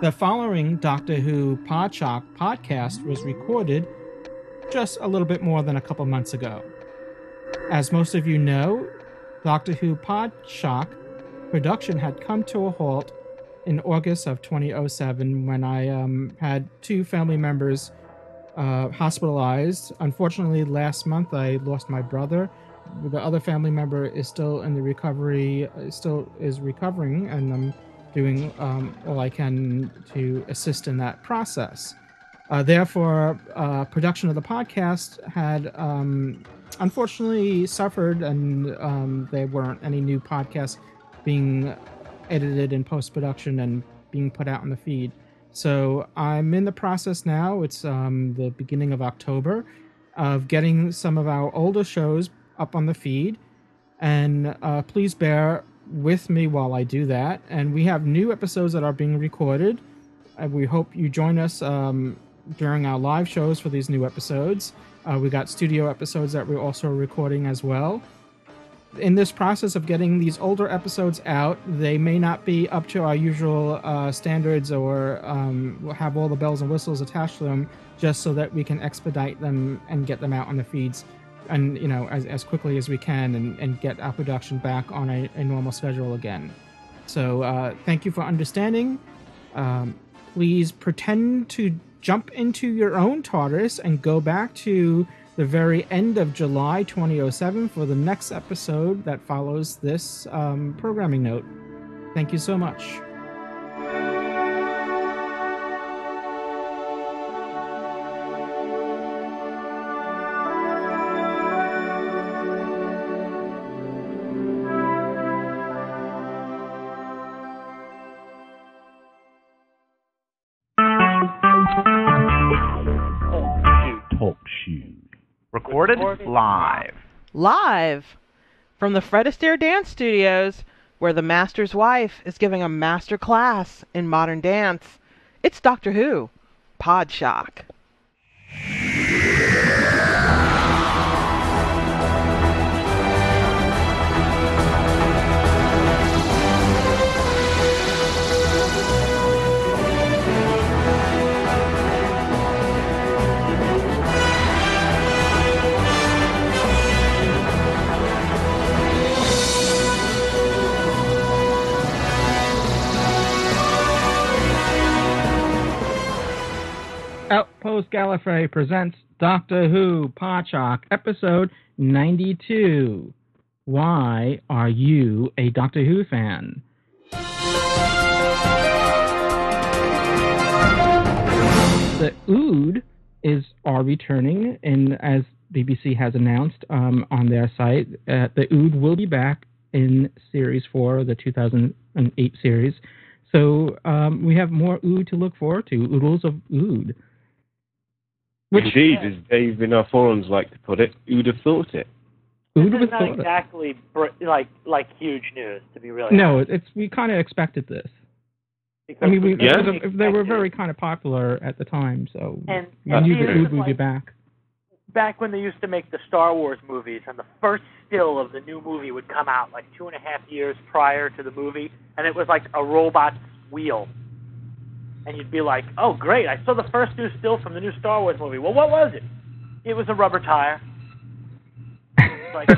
The following Doctor Who Podshock podcast was recorded just a little bit more than a couple months ago. As most of you know, Doctor Who Podshock production had come to a halt in August of 2007 when I had two family members hospitalized. Unfortunately, last month I lost my brother. The other family member is still in the recovery, recovering, and I'm doing all I can to assist in that process. Therefore, production of the podcast had unfortunately suffered, and there weren't any new podcasts being edited in post-production and being put out in the feed. So I'm in the process now, it's the beginning of October, of getting some of our older shows up on the feed, and please bear with me while I do that. And we have new episodes that are being recorded, and we hope you join us during our live shows for these new episodes. We got studio episodes that we're also recording as well. In this process of getting these older episodes out, they may not be up to our usual standards or have all the bells and whistles attached to them, just so that we can expedite them and get them out on the feeds, and you know, as quickly as we can, and get our production back on a normal schedule again. So thank you for understanding. Please pretend to jump into your own TARDIS and go back to the very end of July 2007 for the next episode that follows this programming note. Thank you so much. Live from the Fred Astaire Dance Studios, where the master's wife is giving a master class in modern dance. It's Doctor Who Podshock. Outpost Gallifrey presents Doctor Who Podshock, episode 92. Why are you a Doctor Who fan? The Ood are returning, and as BBC has announced on their site, the Ood will be back in Series 4, the 2008 series. So we have more Ood to look forward to, oodles of Ood. Which, indeed, as Dave in our forums like to put it, who'd have thought it? This is not exactly like huge news, to be really honest. No, we kind of expected this. Because they were very kind of popular at the time, so we knew that Ood would be back. Back when they used to make the Star Wars movies, and the first still of the new movie would come out like 2.5 years prior to the movie, and it was like a robot's wheel. And you'd be like, oh, great, I saw the first new still from the new Star Wars movie. Well, what was it? It was a rubber tire. Like,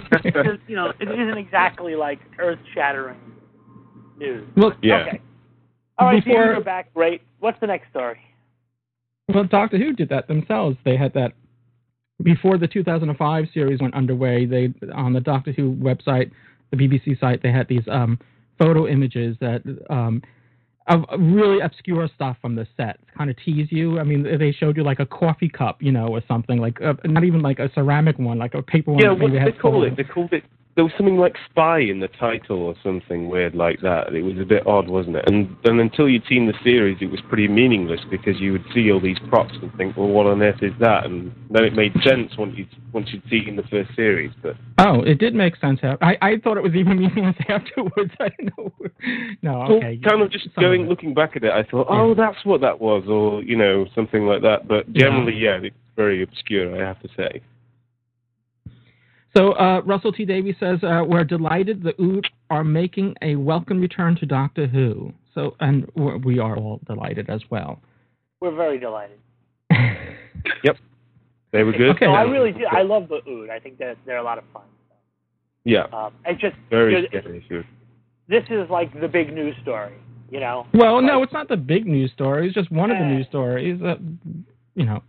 you know, it isn't exactly like earth-shattering news. Well, yeah. Okay. All right, so you're back, great. What's the next story? Well, Doctor Who did that themselves. They had that before the 2005 series went underway. They, on the Doctor Who website, the BBC site, they had these photo images that... of really obscure stuff from the set, kind of tease you. I mean, they showed you like a coffee cup, you know, or something like, not even like a ceramic one, like a paper one. Yeah, what did they call it? They called it, there was something like Spy in the title or something weird like that. It was a bit odd, wasn't it? And until you'd seen the series, it was pretty meaningless because you would see all these props and think, well, what on earth is that? And then it made sense once you'd seen the first series. But oh, it did make sense. I thought it was even meaningless afterwards. I don't know. No, okay. Well, kind of just looking back at it, I thought, oh, that's what that was, or, you know, something like that. But generally, yeah, it's very obscure, I have to say. So Russell T. Davies says, we're delighted the Ood are making a welcome return to Doctor Who. So, and we are all delighted as well. We're very delighted. Yep. They were good. Okay. So I really do. I love the Ood. I think that they're a lot of fun. Yeah. It's just very scary. This is like the big news story, you know? Well, no, it's not the big news story. It's just one of the news stories. You know,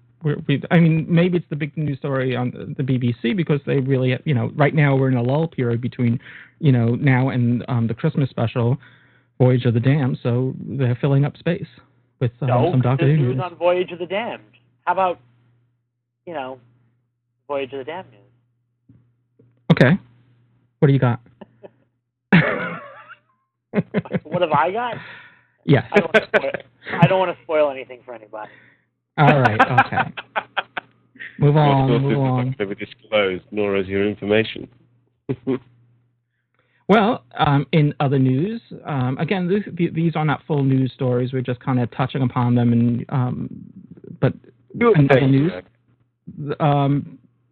I mean, maybe it's the big news story on the BBC because they really, you know, right now we're in a lull period between, you know, now and the Christmas special, Voyage of the Damned. So they're filling up space with some Doctor Who news on Voyage of the Damned. How about, you know, Voyage of the Damned news? Okay. What do you got? What have I got? Yes. I don't want to spoil anything for anybody. All right. Okay. Move on. They were disclosed, nor is your information. Well, in other news, again, these are not full news stories. We're just kind of touching upon them, and but in other news,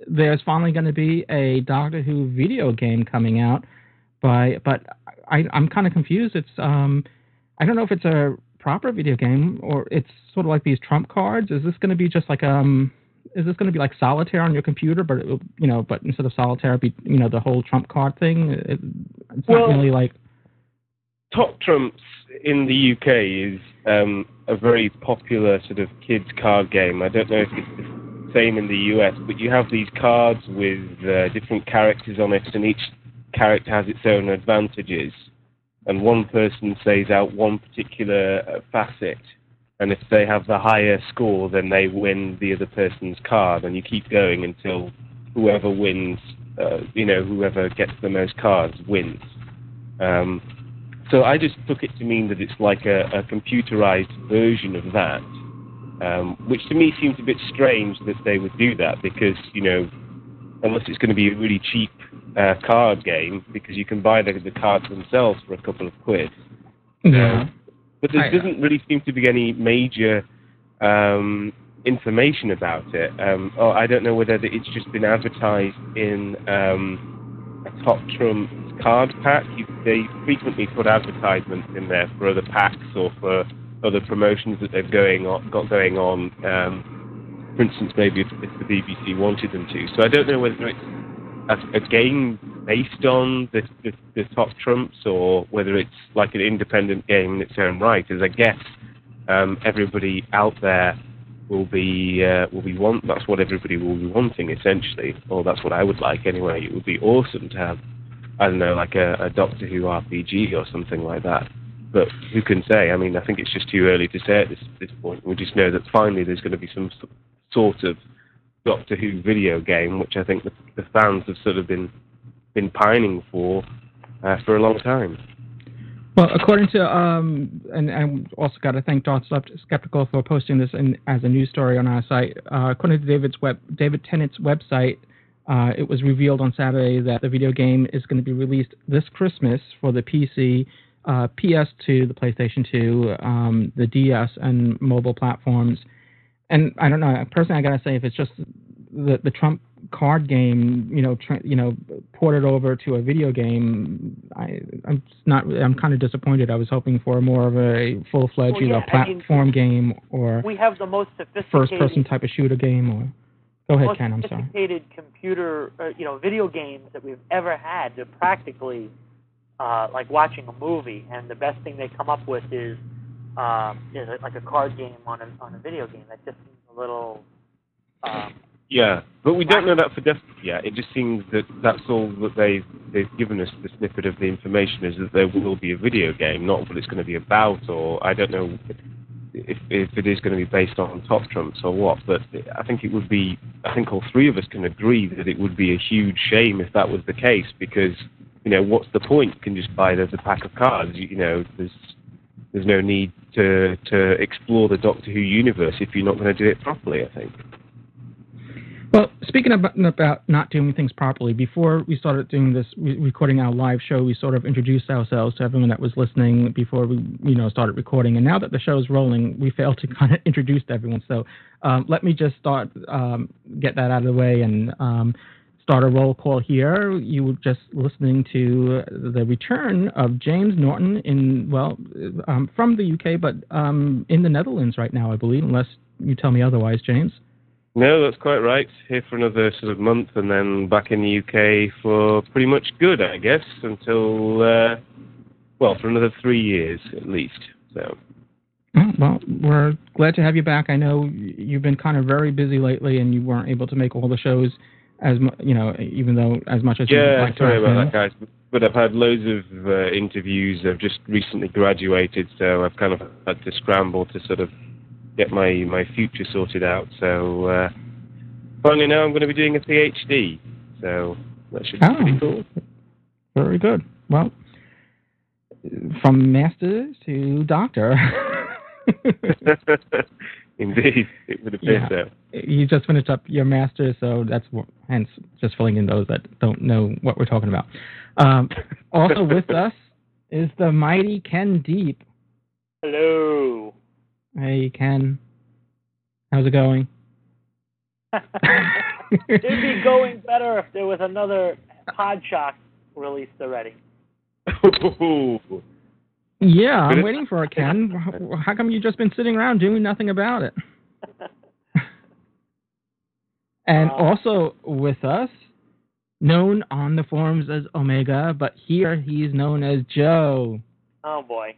there's finally going to be a Doctor Who video game coming out. But I'm kind of confused. It's I don't know if it's a proper video game or it's sort of like these trump cards. Is this going to be just like is this going to be like solitaire on your computer? But it, you know, but instead of solitaire, it'd be, you know, the whole trump card thing. It's not really like top trumps in the UK is a very popular sort of kids card game. I don't know if it's the same in the US, but you have these cards with different characters on it, and each character has its own advantages, and one person says out one particular facet, and if they have the higher score then they win the other person's card, and you keep going until whoever wins, you know, whoever gets the most cards wins. So I just took it to mean that it's like a computerized version of that, which to me seems a bit strange that they would do that, because, you know, unless it's going to be a really cheap card game, because you can buy the cards themselves for a couple of quid. Yeah. But there doesn't really seem to be any major information about it. I don't know whether it's just been advertised in a Top Trump card pack. They frequently put advertisements in there for other packs or for other promotions that they've got going on. For instance, maybe if the BBC wanted them to. So I don't know whether it's a game based on the Top Trumps or whether it's like an independent game in its own right, as I guess everybody out there that's what everybody will be wanting, essentially, or that's what I would like anyway. It would be awesome to have, I don't know, like a Doctor Who RPG or something like that. But who can say? I mean, I think it's just too early to say at this point. We just know that finally there's going to be some sort of Doctor Who video game, which I think the fans have sort of been pining for a long time. Well, according to, and I also got to thank Darth Skeptical for posting this as a news story on our site. According to David Tennant's website, it was revealed on Saturday that the video game is going to be released this Christmas for the PC, PS2, the PlayStation 2, the DS, and mobile platforms. And I don't know. Personally, I gotta say, if it's just the Trump card game, ported over to a video game, I'm kind of disappointed. I was hoping for more of a full-fledged, platform game, or we have the most sophisticated first-person type of shooter game. Or go ahead, Ken. I'm sorry. Sophisticated computer, video games that we've ever had. They're practically like watching a movie, and the best thing they come up with is like a card game on a video game. That just seems a little... yeah, but we don't know that for definite yet. It just seems that that's all that they've given us, the snippet of the information, is that there will be a video game, not what it's going to be about, or I don't know if it is going to be based on Top Trumps or what, but I think all three of us can agree that it would be a huge shame if that was the case, because... You know, what's the point? You can just buy the pack of cards. You know, there's no need to explore the Doctor Who universe if you're not going to do it properly, I think. Well, speaking about not doing things properly, before we started doing this, recording our live show, we sort of introduced ourselves to everyone that was listening before we, started recording. And now that the show's rolling, we failed to kind of introduce everyone. So let me just get that out of the way and start a roll call here. You were just listening to the return of James Naughton in, well, from the UK, but in the Netherlands right now, I believe, unless you tell me otherwise, James. No, that's quite right. Here for another sort of month and then back in the UK for pretty much good, I guess, until, well, for another 3 years at least. So. Well, we're glad to have you back. I know you've been kind of very busy lately and you weren't able to make all the shows as you know, even though as much as you'd like to. Yeah, sorry about that, guys. But I've had loads of interviews. I've just recently graduated, so I've kind of had to scramble to sort of get my future sorted out. So finally now I'm going to be doing a PhD. So that should be pretty cool. Very good. Well, from master to doctor. Indeed, it would appear so. You just finished up your master's, so that's hence just filling in those that don't know what we're talking about. Also with us is the mighty Ken Deep. Hello. Hey, Ken. How's it going? It'd be going better if there was another Podshock released already. Yeah, I'm waiting for it, Ken. How come you've just been sitting around doing nothing about it? And also with us, known on the forums as Omega, but here he's known as Joe. Oh, boy.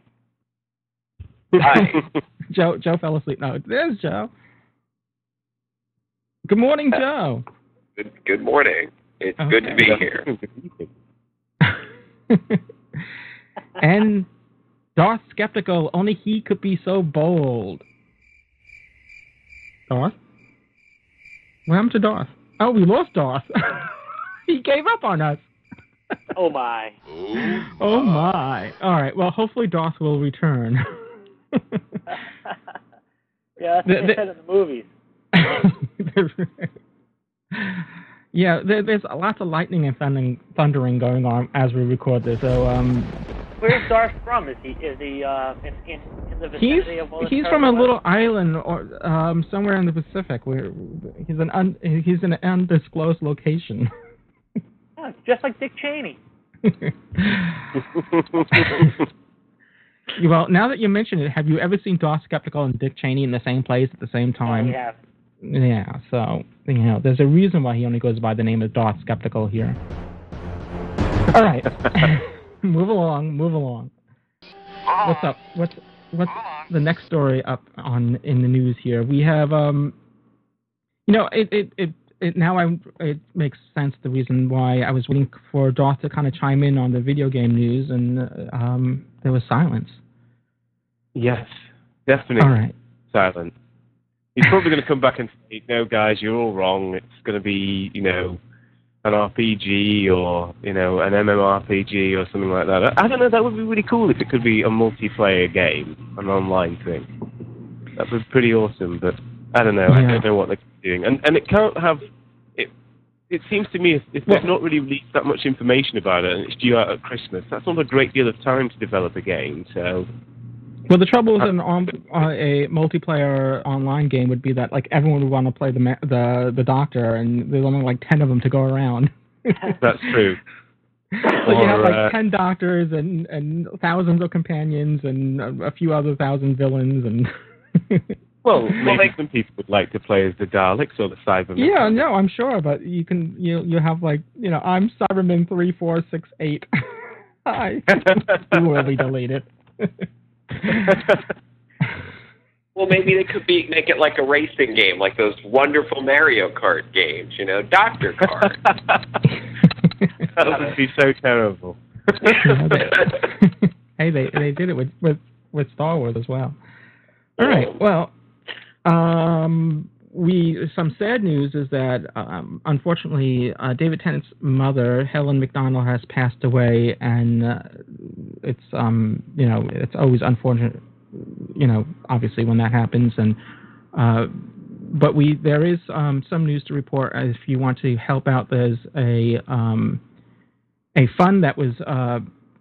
Hi. Joe fell asleep. No, there's Joe. Good morning, Joe. Good morning. It's good to be here. And Darth Skeptical, only he could be so bold. Darth? What happened to Darth? Oh, we lost Darth. He gave up on us. Oh, my. Oh, my. All right. Well, hopefully Darth will return. Yeah, that's what they said in the movies. Yeah, there's lots of lightning and thundering going on as we record this. So, where's Darth from? Is he in the vicinity of all the He's from a little island or somewhere in the Pacific. Where he's in an undisclosed location. Oh, just like Dick Cheney. Well, now that you mention it, have you ever seen Darth Skeptical and Dick Cheney in the same place at the same time? Yeah. Yeah, so, you know, there's a reason why he only goes by the name of Darth Skeptical here. All right. Move along. What's up? What's the next story up on in the news here? We have, you know, it makes sense the reason why I was waiting for Darth to kind of chime in on the video game news, and there was silence. Yes, definitely. All right. Silence. He's probably going to come back and say, no, guys, you're all wrong. It's going to be, you know, an RPG or, you know, an MMORPG or something like that. I don't know. That would be really cool if it could be a multiplayer game, an online thing. That would be pretty awesome, but I don't know. Yeah. I don't know what they're doing. And it can't have... It seems to me if there's not really released that much information about it and it's due out at Christmas, that's not a great deal of time to develop a game, so... Well, the trouble with a multiplayer online game would be that, like, everyone would want to play the Doctor, and there's only, like, 10 of them to go around. That's true. So you have, like, 10 Doctors and thousands of companions and a few other thousand villains. And well, maybe some people would like to play as the Daleks or the Cybermen. Yeah, no, I'm sure, but you can, you have, like, you know, I'm Cyberman 3468. Hi. You will be deleted. Well, maybe they could make it like a racing game, like those wonderful Mario Kart games, you know, Dr. Kart. That would be so terrible. Hey, they did it with Star Wars as well. All right, well, some sad news is that, unfortunately, David Tennant's mother, Helen McDonnell, has passed away, and it's, you know, it's always unfortunate, you know, obviously when that happens, and, but there is some news to report. If you want to help out, there's a fund that was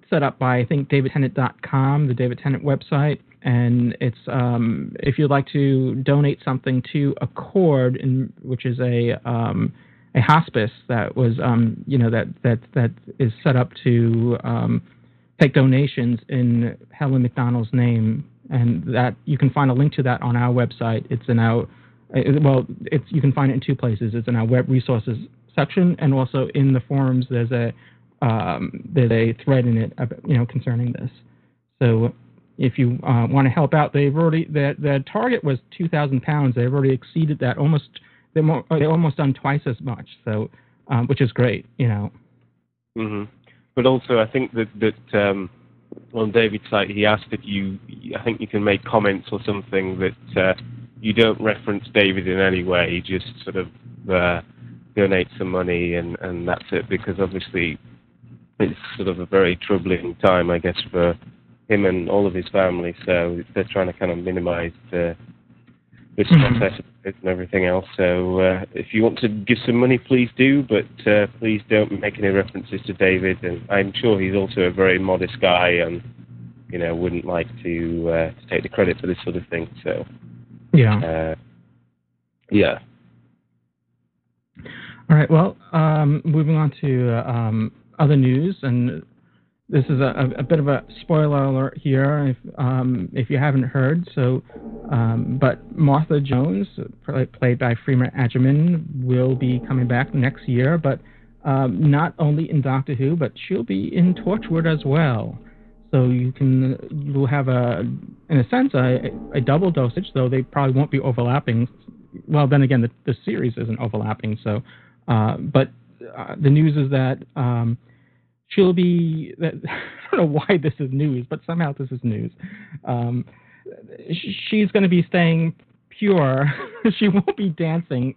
set up by, I think, DavidTennant.com, the David Tennant website. And it's if you'd like to donate something to Accord, which is a hospice that was, that is set up to take donations in Helen McDonnell's name, and that you can find a link to that on our website. It's in our, you can find it in two places. It's in our web resources section, and also in the forums. There's a thread in it, concerning this. So if you want to help out, they've already, their target was 2,000 pounds. They've already exceeded that almost. They're almost done twice as much, so which is great, Mm-hmm. But also, I think that on David's site, he asked if you, I think you can make comments or something that you don't reference David in any way. You just sort of donate some money and that's it, because obviously it's sort of a very troubling time, I guess, for him and all of his family. So they're trying to kind of minimise this process and everything else. So if you want to give some money, please do, but please don't make any references to David. And I'm sure he's also a very modest guy and, wouldn't like to take the credit for this sort of thing. So, yeah. All right. Well, moving on to other news, and this is a bit of a spoiler alert here, if you haven't heard. So, but Martha Jones, played by Freema Agyeman, will be coming back next year, but not only in Doctor Who, but she'll be in Torchwood as well. So you'll have a double dosage, though they probably won't be overlapping. Well, then again, the series isn't overlapping. So, but the news is that she'll be. I don't know why this is news, but somehow this is news. She's going to be staying pure. She won't be dancing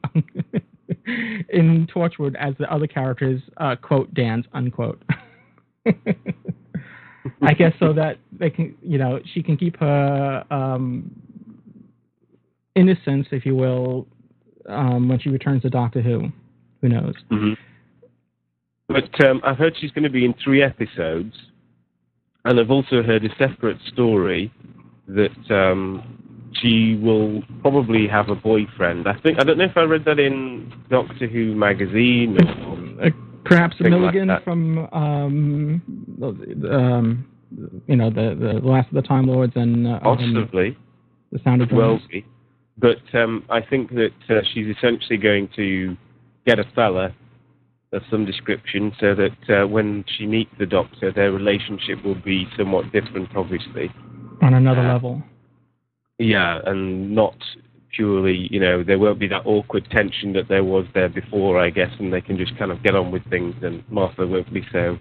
in Torchwood as the other characters quote dance unquote. I guess so that they can, she can keep her innocence, if you will, when she returns to Doctor Who. Who knows? Mm-hmm. But I've heard she's going to be in 3 episodes, and I've also heard a separate story that she will probably have a boyfriend. I don't know if I read that in Doctor Who magazine. Or perhaps Milligan like from the Last of the Time Lords and possibly The Sound of Drums. But I think that she's essentially going to get a fella of some description, so that when she meets the Doctor, their relationship will be somewhat different, obviously. On another level. Yeah, and not purely, there won't be that awkward tension that there was there before, I guess, and they can just kind of get on with things, and Martha won't be so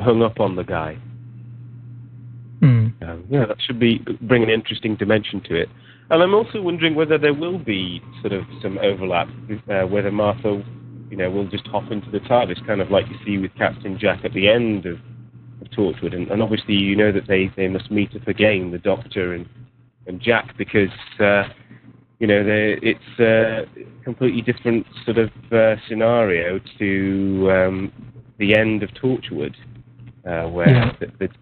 hung up on the guy. Mm. That should bring an interesting dimension to it. And I'm also wondering whether there will be sort of some overlap, whether Martha, we'll just hop into the TARDIS, kind of like you see with Captain Jack at the end of Torchwood. And obviously, that they must meet up again, the Doctor and Jack, because, it's a completely different sort of scenario to the end of Torchwood, where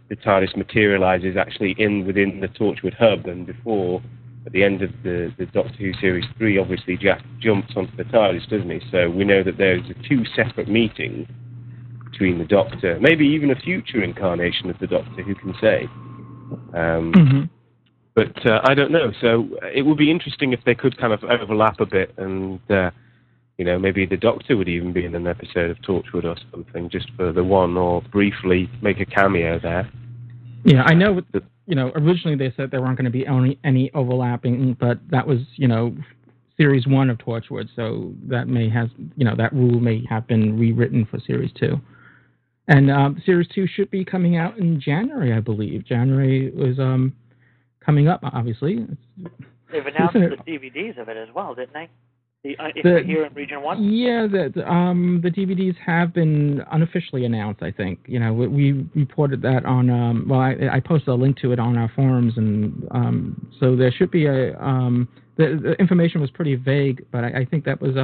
the TARDIS materialises actually within the Torchwood hub. And before, at the end of the Doctor Who Series 3, obviously Jack jumps onto the TARDIS, doesn't he? So we know that there's 2 separate meetings between the Doctor, maybe even a future incarnation of the Doctor, who can say. But I don't know. So it would be interesting if they could kind of overlap a bit, and, maybe the Doctor would even be in an episode of Torchwood or something, just for the one, or briefly make a cameo there. Yeah, I know with originally they said there weren't going to be any overlapping, but that was, series 1 of Torchwood, so that may have, that rule may have been rewritten for series 2. And series 2 should be coming out in January, I believe. January was coming up, obviously. They've announced the DVDs of it as well, didn't they? Here in Region 1? Yeah, the DVDs have been unofficially announced, I think. We reported that on... I posted a link to it on our forums, and so there should be a... the information was pretty vague, but I think that was...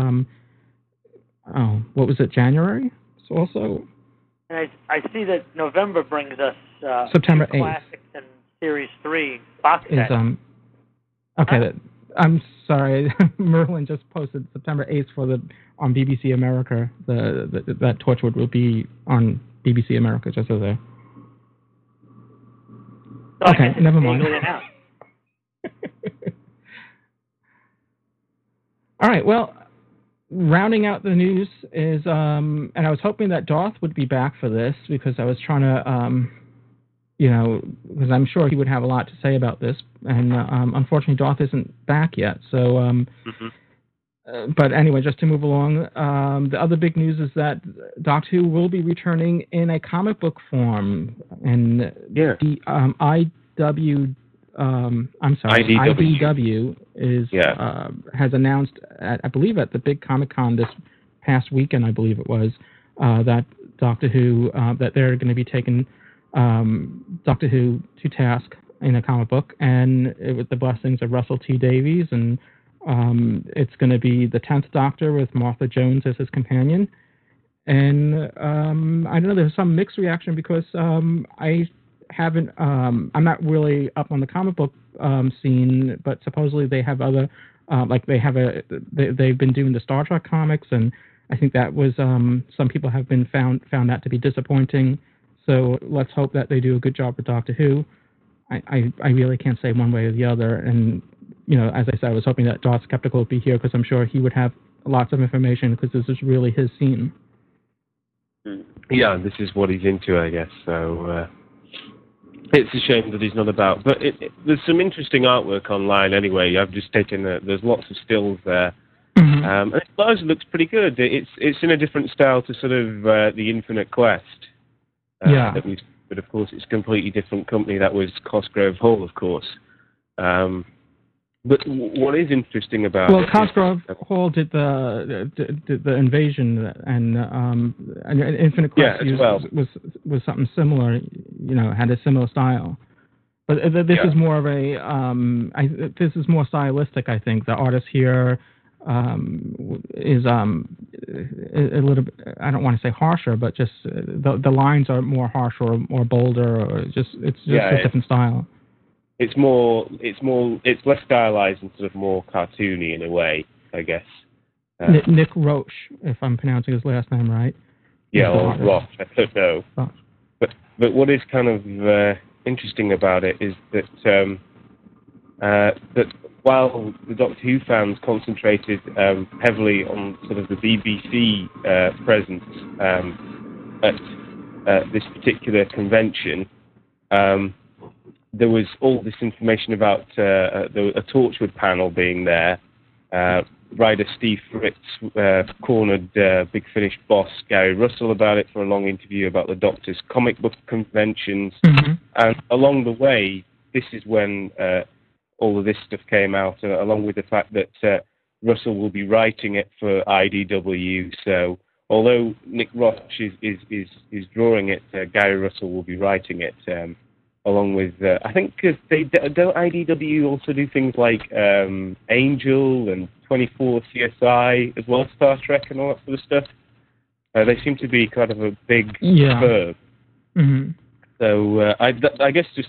what was it, January? Also? And I see that November brings us... September 8th. Classics and Series 3 box set. Okay, I'm sorry, Merlin just posted September 8th on BBC America. That Torchwood will be on BBC America, just as a... Okay, never mind. All right, well, rounding out the news is, and I was hoping that Darth would be back for this, because I was trying to, because I'm sure he would have a lot to say about this, and unfortunately Darth isn't back yet. So, but anyway, just to move along, the other big news is that Doctor Who will be returning in a comic book form, and the IDW is has announced, at the big Comic Con this past weekend, I believe it was, that Doctor Who that they're going to be taking Doctor Who to task in a comic book, and with the blessings of Russell T. Davies, and it's going to be the 10th Doctor with Martha Jones as his companion. And I don't know, there's some mixed reaction, because I haven't, I'm not really up on the comic book scene, but supposedly they have other, they've been doing the Star Trek comics, and I think that was, some people have been found that to be disappointing. So let's hope that they do a good job with Doctor Who. I really can't say one way or the other. And, as I said, I was hoping that Darth Skeptical would be here, because I'm sure he would have lots of information, because this is really his scene. Yeah, this is what he's into, I guess. So it's a shame that he's not about. But there's some interesting artwork online anyway. I've just taken there's lots of stills there. Mm-hmm. And it largely looks pretty good. It's in a different style to sort of the Infinite Quest. But of course it's a completely different company. That was Cosgrove Hall, of course. But what is interesting about Cosgrove Hall did the invasion, and Infinite Quest was something similar. Had a similar style. But this is more of a this is more stylistic, I think. The artist here is a little bit, I don't want to say harsher, but just the lines are more harsh or bolder, or just it's a different style. It's less stylized and sort of more cartoony in a way, I guess. Nick Roche, if I'm pronouncing his last name right. Yeah, or Roche, I don't know. But what is kind of interesting about it is that that while the Doctor Who fans concentrated heavily on sort of the BBC presence at this particular convention, there was all this information about a Torchwood panel being there. Writer Steve Fritz cornered Big Finish boss Gary Russell about it for a long interview about the Doctor's comic book conventions. Mm-hmm. And along the way, this is when all of this stuff came out, along with the fact that Russell will be writing it for IDW. So although Nick Roche is drawing it, Gary Russell will be writing it. Along with, I think, because don't IDW also do things like Angel and 24 CSI, as well as Star Trek and all that sort of stuff? They seem to be kind of a big firm. Mm-hmm. So I guess just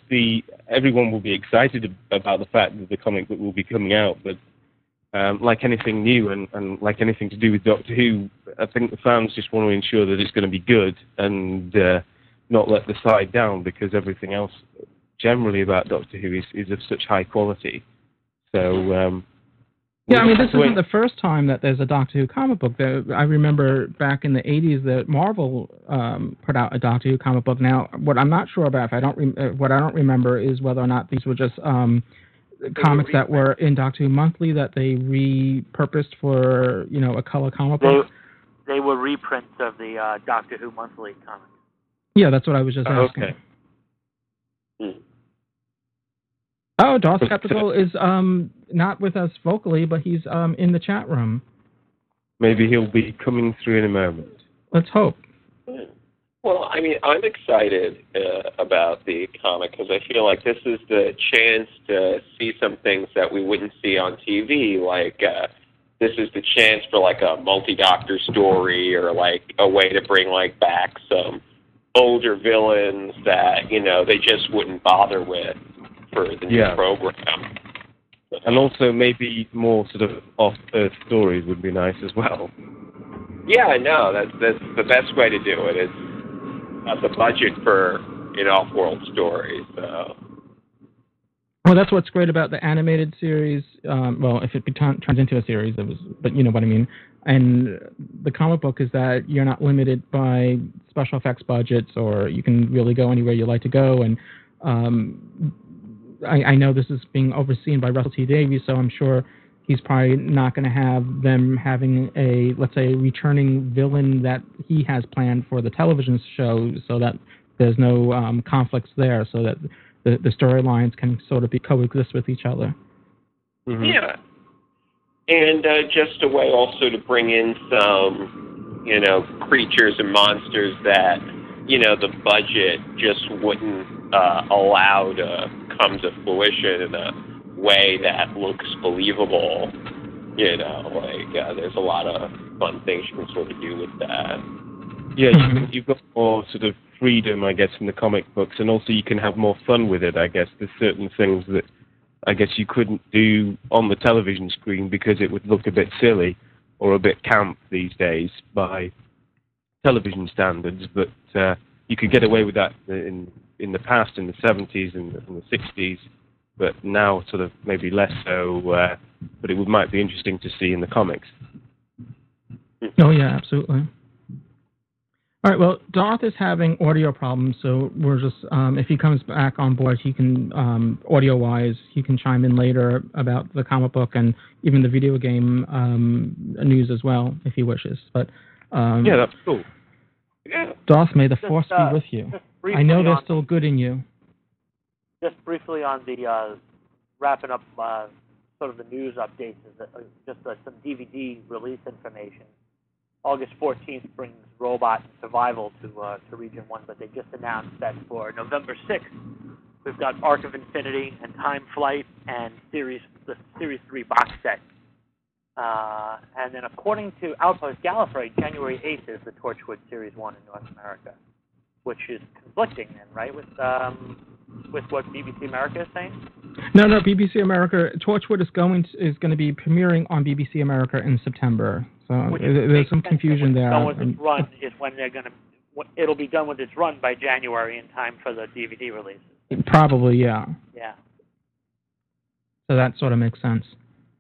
everyone will be excited about the fact that the comic book will be coming out, but like anything new and like anything to do with Doctor Who, I think the fans just want to ensure that it's going to be good and... not let the side down, because everything else generally about Doctor Who is of such high quality. So this isn't the first time that there's a Doctor Who comic book. I remember back in the 80s that Marvel put out a Doctor Who comic book. Now, what I'm not sure about, what I don't remember, is whether or not these were just comics that were in Doctor Who Monthly that they repurposed for a color comic book. They were reprints of the Doctor Who Monthly comics. Yeah, that's what I was just asking. Okay. Oh, Darth Skeptical is not with us vocally, but he's in the chat room. Maybe he'll be coming through in a moment. Let's hope. Yeah. Well, I mean, I'm excited about the comic, because I feel like this is the chance to see some things that we wouldn't see on TV, like... this is the chance for, like, a multi-doctor story, or, like, a way to bring, like, back some... older villains that, they just wouldn't bother with for the new program. So. And also maybe more sort of off-Earth stories would be nice as well. Yeah, no, that's the best way to do it. It's not the budget for an off-world story, so... Well, that's what's great about the animated series. Well, if it turns into a series, but you know what I mean. And the comic book is that you're not limited by special effects budgets, or you can really go anywhere you like to go. And I know this is being overseen by Russell T. Davies, so I'm sure he's probably not going to have them having a, let's say, returning villain that he has planned for the television show, so that there's no conflicts there, so that the storylines can sort of coexist with each other. Mm-hmm. Yeah. And just a way also to bring in some, you know, creatures and monsters that, you know, the budget just wouldn't allow to come to fruition in a way that looks believable. You know, like, there's a lot of fun things you can sort of do with that. Yeah, you've got more sort of freedom, I guess, in the comic books, and also you can have more fun with it, I guess. There's certain things that I guess you couldn't do on the television screen because it would look a bit silly or a bit camp these days by television standards, but you could get away with that in the past, in the 70s and the 60s, but now sort of maybe less so, but it might be interesting to see in the comics. Oh, yeah, absolutely. All right, well, Darth is having audio problems, so we're just, if he comes back on board, he can, audio-wise, he can chime in later about the comic book and even the video game news as well, if he wishes. But yeah, that's cool. Yeah. Darth, may the Force be with you. I know there's still good in you. Just briefly on the wrapping up sort of the news updates, just some DVD release information. August 14th brings Robot and Survival to Region 1, but they just announced that for November 6th, we've got Arc of Infinity and Time Flight and the Series 3 box set. And then according to Outpost Gallifrey, January 8th is the Torchwood Series 1 in North America, which is conflicting then, right, with what BBC America is saying? No, BBC America, Torchwood is going to be premiering on BBC America in September. So there's some confusion there. Run is when they're going to. It'll be done with its run by January in time for the DVD release. Probably, yeah. Yeah. So that sort of makes sense.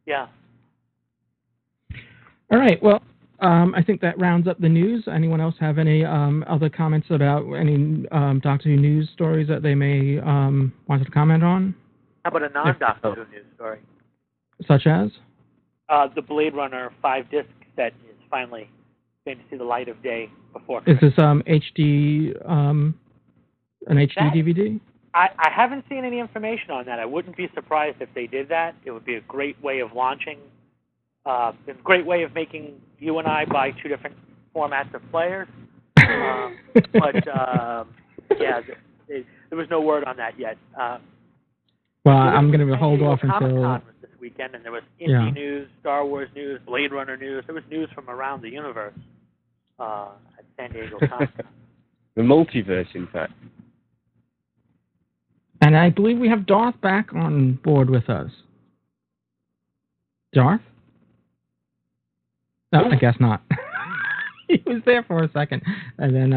Yeah. All right. Well, I think that rounds up the news. Anyone else have any other comments about any Doctor Who news stories that they may want to comment on? How about a non-Doctor Who news story? Such as? The Blade Runner 5-disc set is finally going to see the light of day before Christmas. Is this an HD DVD? I haven't seen any information on that. I wouldn't be surprised if they did that. It would be a great way of launching, a great way of making you and I buy two different formats of players. Yeah, there was no word on that yet. Well, I'm going to hold off until... weekend, and there was indie news, Star Wars news, Blade Runner news. There was news from around the universe at San Diego Comic Con. The multiverse, in fact. And I believe we have Darth back on board with us. Darth? No, I guess not. He was there for a second. And then,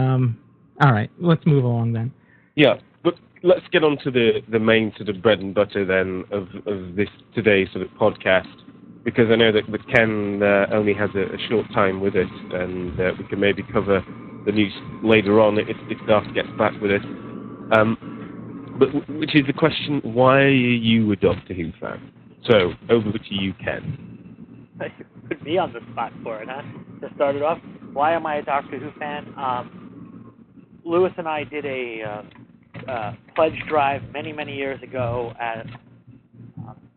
all right, let's move along then. Yeah. Let's get on to the main sort of bread and butter then of this today's sort of podcast, because I know that Ken only has a short time with us, and we can maybe cover the news later on if Darth gets back with us. But which is the question, why are you a Doctor Who fan? So, over to you, Ken. You put me on the spot for it, huh? To start it off, why am I a Doctor Who fan? Lewis and I did a... pledge drive many years ago at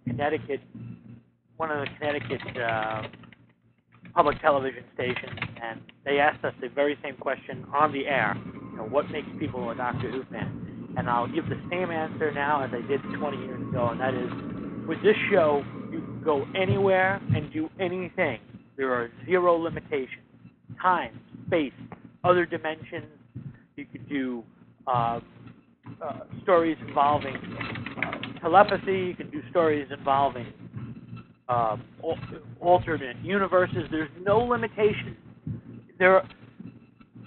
Connecticut, one of the Connecticut public television stations, and they asked us the very same question on the air. You know, what makes people a Doctor Who fan? And I'll give the same answer now as I did 20 years ago, and that is, with this show, you can go anywhere and do anything. There are zero limitations: time, space, other dimensions. You could do stories involving telepathy. You can do stories involving alternate universes. There's no limitation.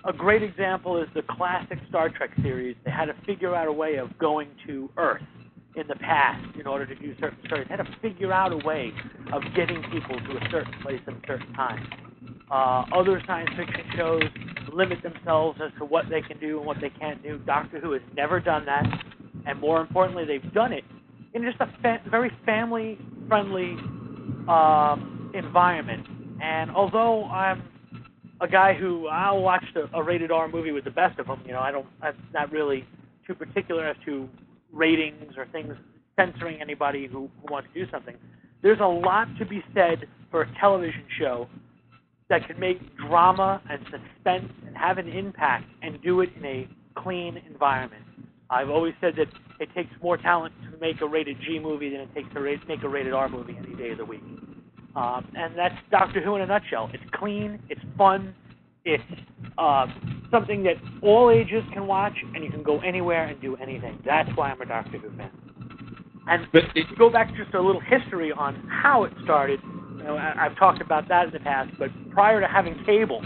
A great example is the classic Star Trek series. They had to figure out a way of going to Earth in the past in order to do certain stories. They had to figure out a way of getting people to a certain place at a certain time. Other science fiction shows limit themselves as to what they can do and what they can't do. Doctor Who has never done that, and more importantly, they've done it in just a very family-friendly environment. And although I'm a guy who I'll watch a rated R movie with the best of them, you know, I'm not really too particular as to ratings or things censoring anybody who wants to do something. There's a lot to be said for a television show that can make drama and suspense and have an impact and do it in a clean environment. I've always said that it takes more talent to make a rated G movie than it takes to make a rated R movie any day of the week. And that's Doctor Who in a nutshell. It's clean, it's fun, it's something that all ages can watch, and you can go anywhere and do anything. That's why I'm a Doctor Who fan. And to go back just a little history on how it started, you know, I've talked about that in the past, but prior to having cable,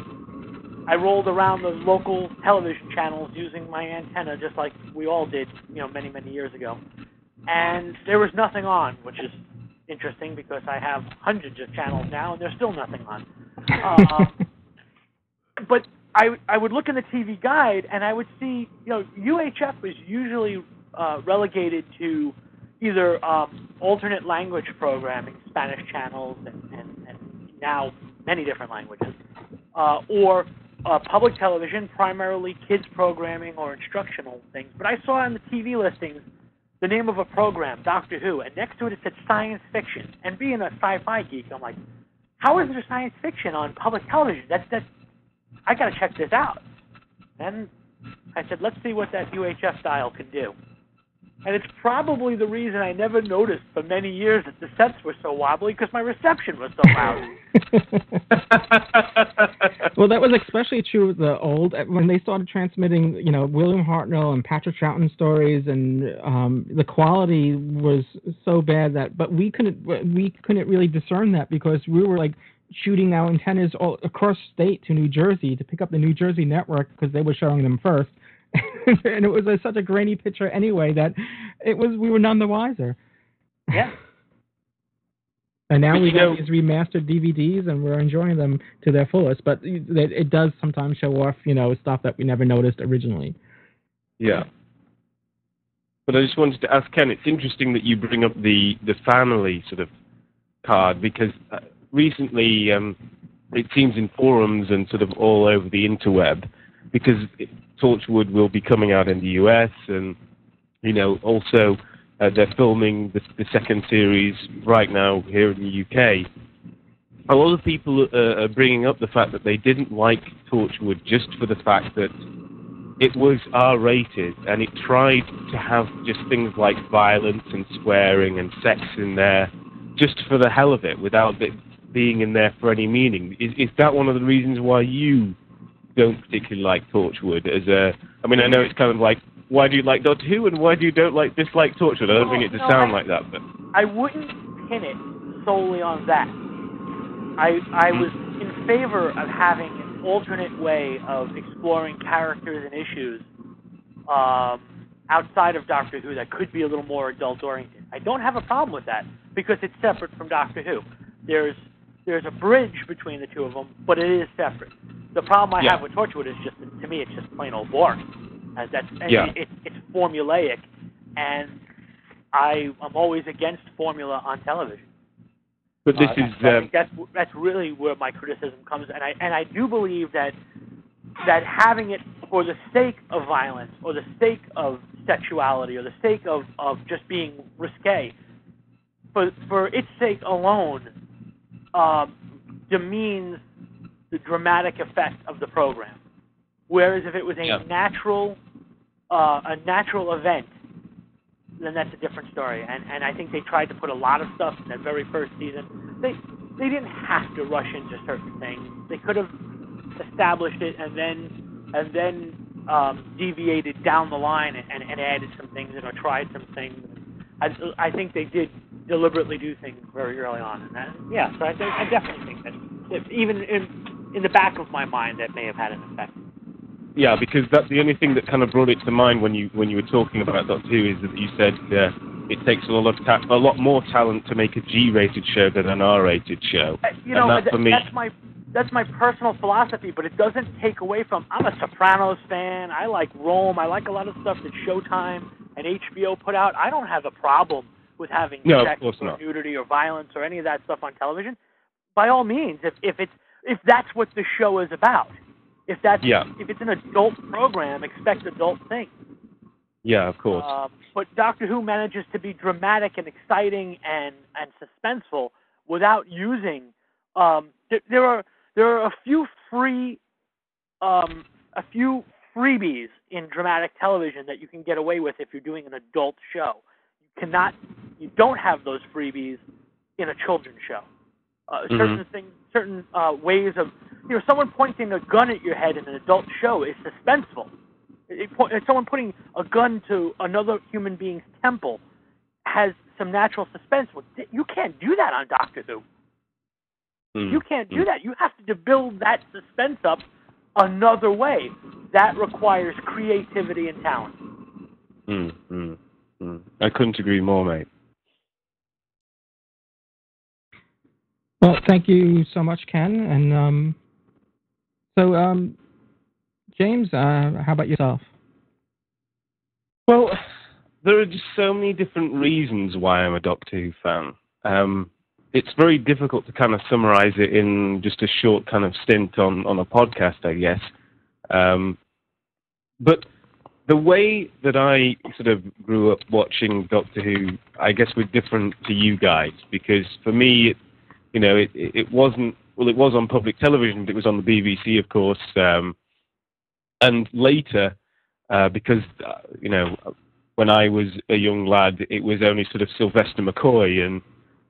I rolled around the local television channels using my antenna just like we all did, you know, many, many years ago. And there was nothing on, which is interesting because I have hundreds of channels now and there's still nothing on. But I would look in the TV guide and I would see, you know, UHF was usually relegated to either alternate language programming, Spanish channels, and now many different languages, or public television, primarily kids programming or instructional things. But I saw on the TV listings the name of a program, Doctor Who, and next to it said science fiction. And being a sci-fi geek, I'm like, how is there science fiction on public television? That's I got to check this out. And I said, let's see what that UHF dial can do. And it's probably the reason I never noticed for many years that the sets were so wobbly, because my reception was so lousy. Well, that was especially true with the old, when they started transmitting, you know, William Hartnell and Patrick Troughton stories, and the quality was so bad that, but we couldn't really discern that because we were like shooting our antennas all across state to New Jersey to pick up the New Jersey network because they were showing them first. And it was such a grainy picture anyway that we were none the wiser. Yeah. And now we got these remastered DVDs and we're enjoying them to their fullest. But it does sometimes show off, you know, stuff that we never noticed originally. Yeah. But I just wanted to ask Ken, it's interesting that you bring up the family sort of card, because recently it seems in forums and sort of all over the interweb, because Torchwood will be coming out in the US, and you know, also they're filming the second series right now here in the UK. A lot of people are bringing up the fact that they didn't like Torchwood just for the fact that it was R-rated and it tried to have just things like violence and swearing and sex in there just for the hell of it, without it being in there for any meaning. Is that one of the reasons why you don't particularly like Torchwood? I mean, I know it's kind of like, why do you like Doctor Who and why do you dislike Torchwood? I don't mean it to sound like that, but I wouldn't pin it solely on that. I was in favor of having an alternate way of exploring characters and issues outside of Doctor Who that could be a little more adult-oriented. I don't have a problem with that because it's separate from Doctor Who. There's a bridge between the two of them, but it is separate. The problem I have with Torchwood is just, to me, it's just plain old boring. It's formulaic, and I'm always against formula on television. But this that's really where my criticism comes, and I do believe that having it for the sake of violence, or the sake of sexuality, or the sake of just being risque, for its sake alone, demeans the dramatic effect of the program. Whereas if it was a natural event, then that's a different story. And I think they tried to put a lot of stuff in that very first season. They didn't have to rush into certain things. They could have established it and then deviated down the line and added some things, or tried some things. I think they did deliberately do things very early on. And that, yeah, so I definitely think that even in the back of my mind, that may have had an effect. Yeah, because that's the only thing that kind of brought it to mind when you were talking about Doctor Who, is that you said it takes a lot more talent to make a G-rated show than an R-rated show. That's my personal philosophy, but it doesn't take away from, I'm a Sopranos fan, I like Rome, I like a lot of stuff that Showtime and HBO put out. I don't have a problem with having sex or nudity or violence or any of that stuff on television. By all means, if that's what the show is about. If it's an adult program, expect adult things. Yeah, of course. But Doctor Who manages to be dramatic and exciting and suspenseful without using. There are a few freebies in dramatic television that you can get away with if you're doing an adult show. You don't have those freebies in a children's show. Certain ways of, someone pointing a gun at your head in an adult show is suspenseful. Someone putting a gun to another human being's temple has some natural suspense. You can't do that on Doctor Who. You can't do that. You have to build that suspense up another way. That requires creativity and talent. I couldn't agree more, mate. Well, thank you so much, Ken. And James, how about yourself? Well, there are just so many different reasons why I'm a Doctor Who fan. It's very difficult to kind of summarize it in just a short kind of stint on a podcast, I guess. But the way that I sort of grew up watching Doctor Who, I guess, was different to you guys, because for me, it was on public television, but it was on the BBC, of course. And later, because, when I was a young lad, it was only sort of Sylvester McCoy, and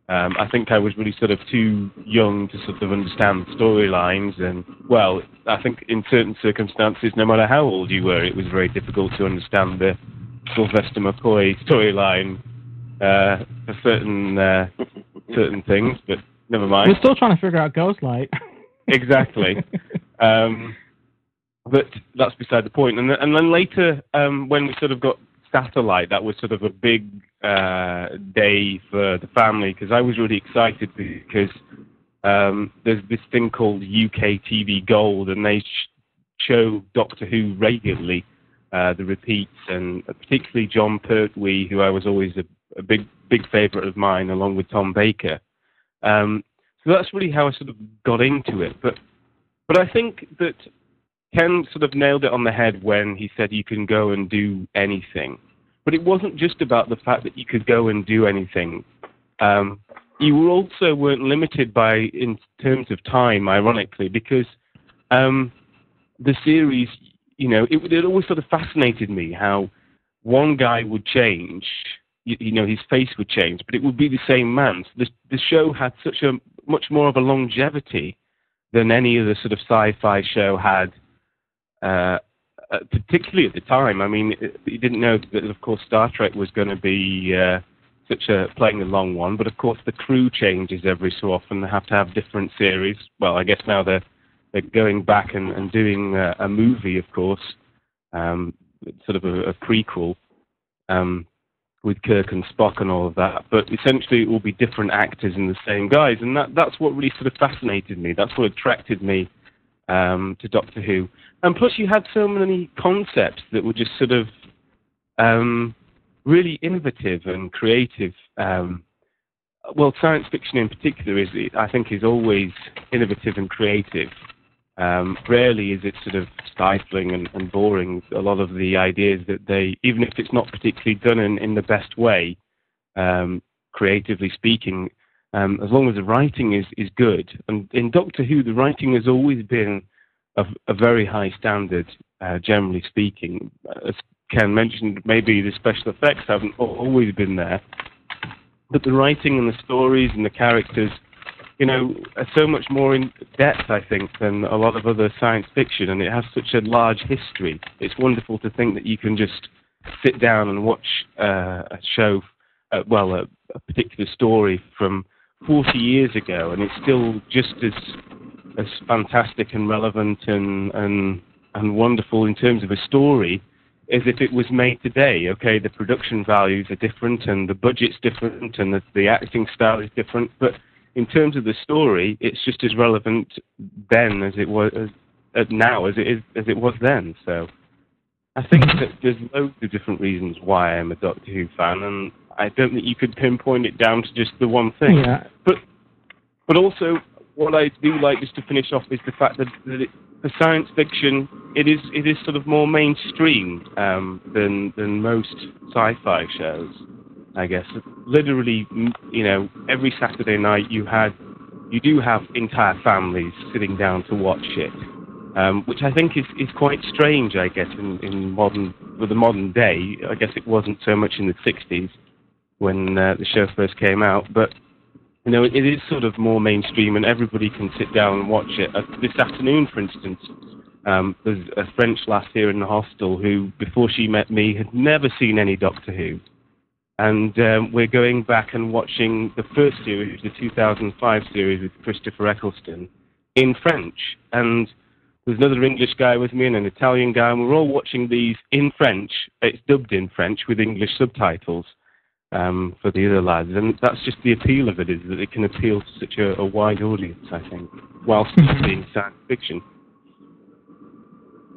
I think I was really sort of too young to sort of understand storylines, and, well, I think in certain circumstances, no matter how old you were, it was very difficult to understand the Sylvester McCoy storyline for certain things, but never mind. We're still trying to figure out Ghostlight. Exactly. But that's beside the point. And then later, when we sort of got Satellite, that was sort of a big day for the family, because I was really excited, because there's this thing called UK TV Gold, and they show Doctor Who regularly, the repeats, and particularly John Pertwee, who I was always a big favourite of mine, along with Tom Baker. So that's really how I sort of got into it. But I think that Ken sort of nailed it on the head when he said you can go and do anything. But it wasn't just about the fact that you could go and do anything. You also weren't limited by, in terms of time, ironically, because the series, it always sort of fascinated me how one guy would change, his face would change, but it would be the same man. So the show had such a much more of a longevity than any other sort of sci-fi show had. Particularly at the time. I mean, you didn't know that, of course, Star Trek was going to be playing a long one, but of course the crew changes every so often. They have to have different series. Well, I guess now they're going back and doing a movie, of course, sort of a prequel with Kirk and Spock and all of that. But essentially it will be different actors and the same guys, and that's what really sort of fascinated me. That's what attracted me to Doctor Who. And plus you had so many concepts that were just sort of really innovative and creative. Well, science fiction in particular is always innovative and creative. Rarely is it sort of stifling and boring. A lot of the ideas that they, even if it's not particularly done in the best way, creatively speaking, as long as the writing is good. And in Doctor Who, the writing has always been of a very high standard, generally speaking. As Ken mentioned, maybe the special effects haven't always been there, but the writing and the stories and the characters, are so much more in depth, I think, than a lot of other science fiction, and it has such a large history. It's wonderful to think that you can just sit down and watch a show a particular story from 40 years ago, and it's still just as fantastic and relevant and wonderful in terms of a story as if it was made today. Okay, the production values are different, and the budget's different, and the acting style is different, but in terms of the story, it's just as relevant then as it was now as it was then. So I think that there's loads of different reasons why I'm a Doctor Who fan, and I don't think you could pinpoint it down to just the one thing. Yeah. But also, what I do like, just to finish off, is the fact that it, for science fiction, it is sort of more mainstream than most sci-fi shows, I guess. Literally, you know, every Saturday night you do have entire families sitting down to watch it, which I think is quite strange, I guess, in the modern day. I guess it wasn't so much in the 60s when the show first came out, but you know, it is sort of more mainstream, and everybody can sit down and watch it. This afternoon, for instance, there's a French lass here in the hostel who, before she met me, had never seen any Doctor Who. And we're going back and watching the first series, the 2005 series with Christopher Eccleston, in French. And there's another English guy with me and an Italian guy, and we're all watching these in French. It's dubbed in French with English subtitles for the other lads. And that's just the appeal of it, is that it can appeal to such a wide audience, I think, whilst being science fiction.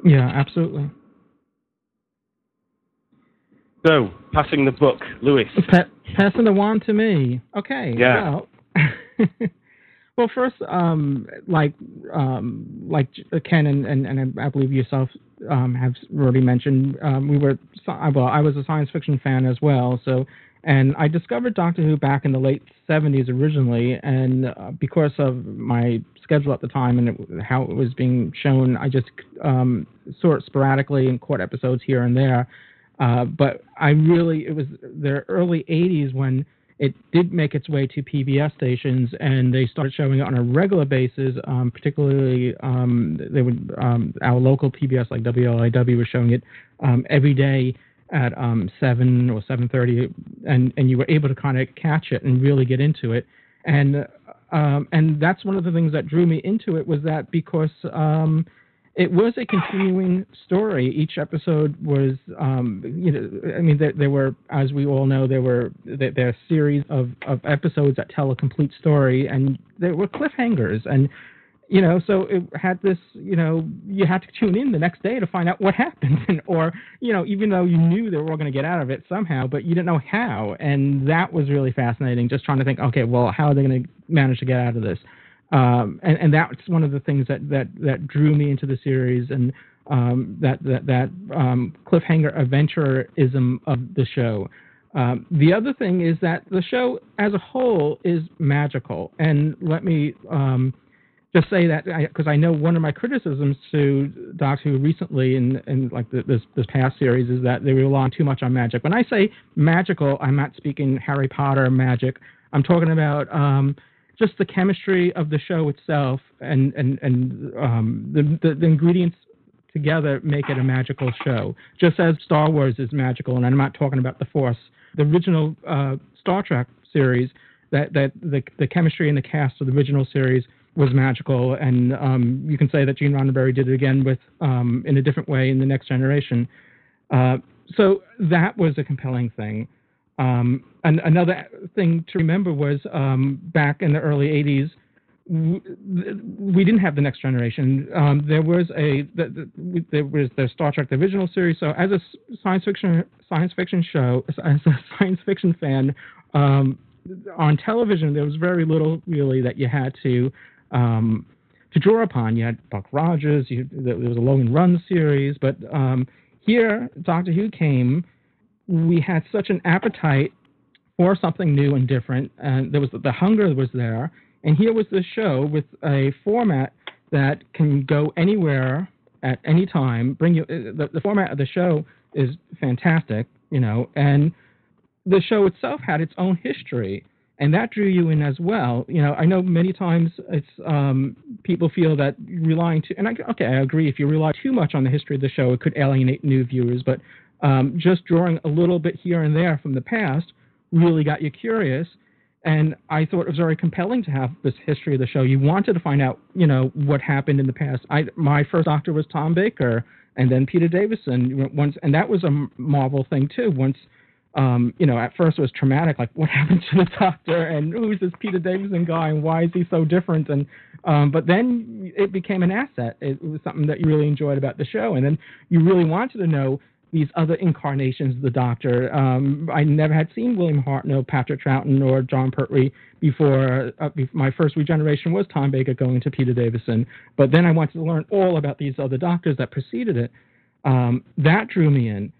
Yeah, absolutely. So, passing the book, Lewis. Passing the wand to me. Okay. Yeah. Well, well first, like Ken and I believe yourself have already mentioned, I was a science fiction fan as well. So, and I discovered Doctor Who back in the late 70s originally, and because of my schedule at the time and how it was being shown, I just saw it sporadically and caught episodes here and there. But it was the early 80s when it did make its way to PBS stations, and they started showing it on a regular basis, particularly our local PBS, like WLIW, was showing it every day at 7 or 7:30, and you were able to kind of catch it and really get into it. And that's one of the things that drew me into it, was that because it was a continuing story. Each episode was, there were, as we all know, there were a series of episodes that tell a complete story, and there were cliffhangers. And, you know, so it had this, you know, you had to tune in the next day to find out what happened. Or, you know, even though you knew they were all going to get out of it somehow, but you didn't know how. And that was really fascinating, just trying to think, okay, well, how are they going to manage to get out of this? And that's one of the things that drew me into the series, and that cliffhanger adventureism of the show. The other thing is that the show as a whole is magical. And let me just say that, because I know one of my criticisms to Doctor Who recently in this past series is that they rely too much on magic. When I say magical, I'm not speaking Harry Potter magic. I'm talking about just the chemistry of the show itself, and the ingredients together make it a magical show. Just as Star Wars is magical, and I'm not talking about the Force. The original Star Trek series, that the chemistry in the cast of the original series was magical, and you can say that Gene Roddenberry did it again with in a different way in The Next Generation. So that was a compelling thing. And another thing to remember was back in the early 80s, we didn't have The Next Generation. There was the Star Trek, the original series. So as a science fiction show, as a science fiction fan, on television, there was very little really that you had to draw upon. You had Buck Rogers. There was a Logan Run series. But here, Doctor Who came. We had such an appetite for something new and different, and there was the hunger was there. And here was this show with a format that can go anywhere at any time. The format of the show is fantastic, you know, and the show itself had its own history, and that drew you in as well. You know, I know many times it's people feel that relying too, I agree, if you rely too much on the history of the show, it could alienate new viewers, but just drawing a little bit here and there from the past really got you curious. And I thought it was very compelling to have this history of the show. You wanted to find out, you know, what happened in the past. My first Doctor was Tom Baker, and then Peter Davison once, and that was a Marvel thing too. Once, you know, at first it was traumatic, like what happened to the Doctor, and who's this Peter Davison guy, and why is he so different? And but then it became an asset. It was something that you really enjoyed about the show, and then you really wanted to know these other incarnations of the Doctor. I never had seen William Hartnell, Patrick Troughton, or John Pertwee before. My first regeneration was Tom Baker going to Peter Davison. But then I wanted to learn all about these other Doctors that preceded it. That drew me in.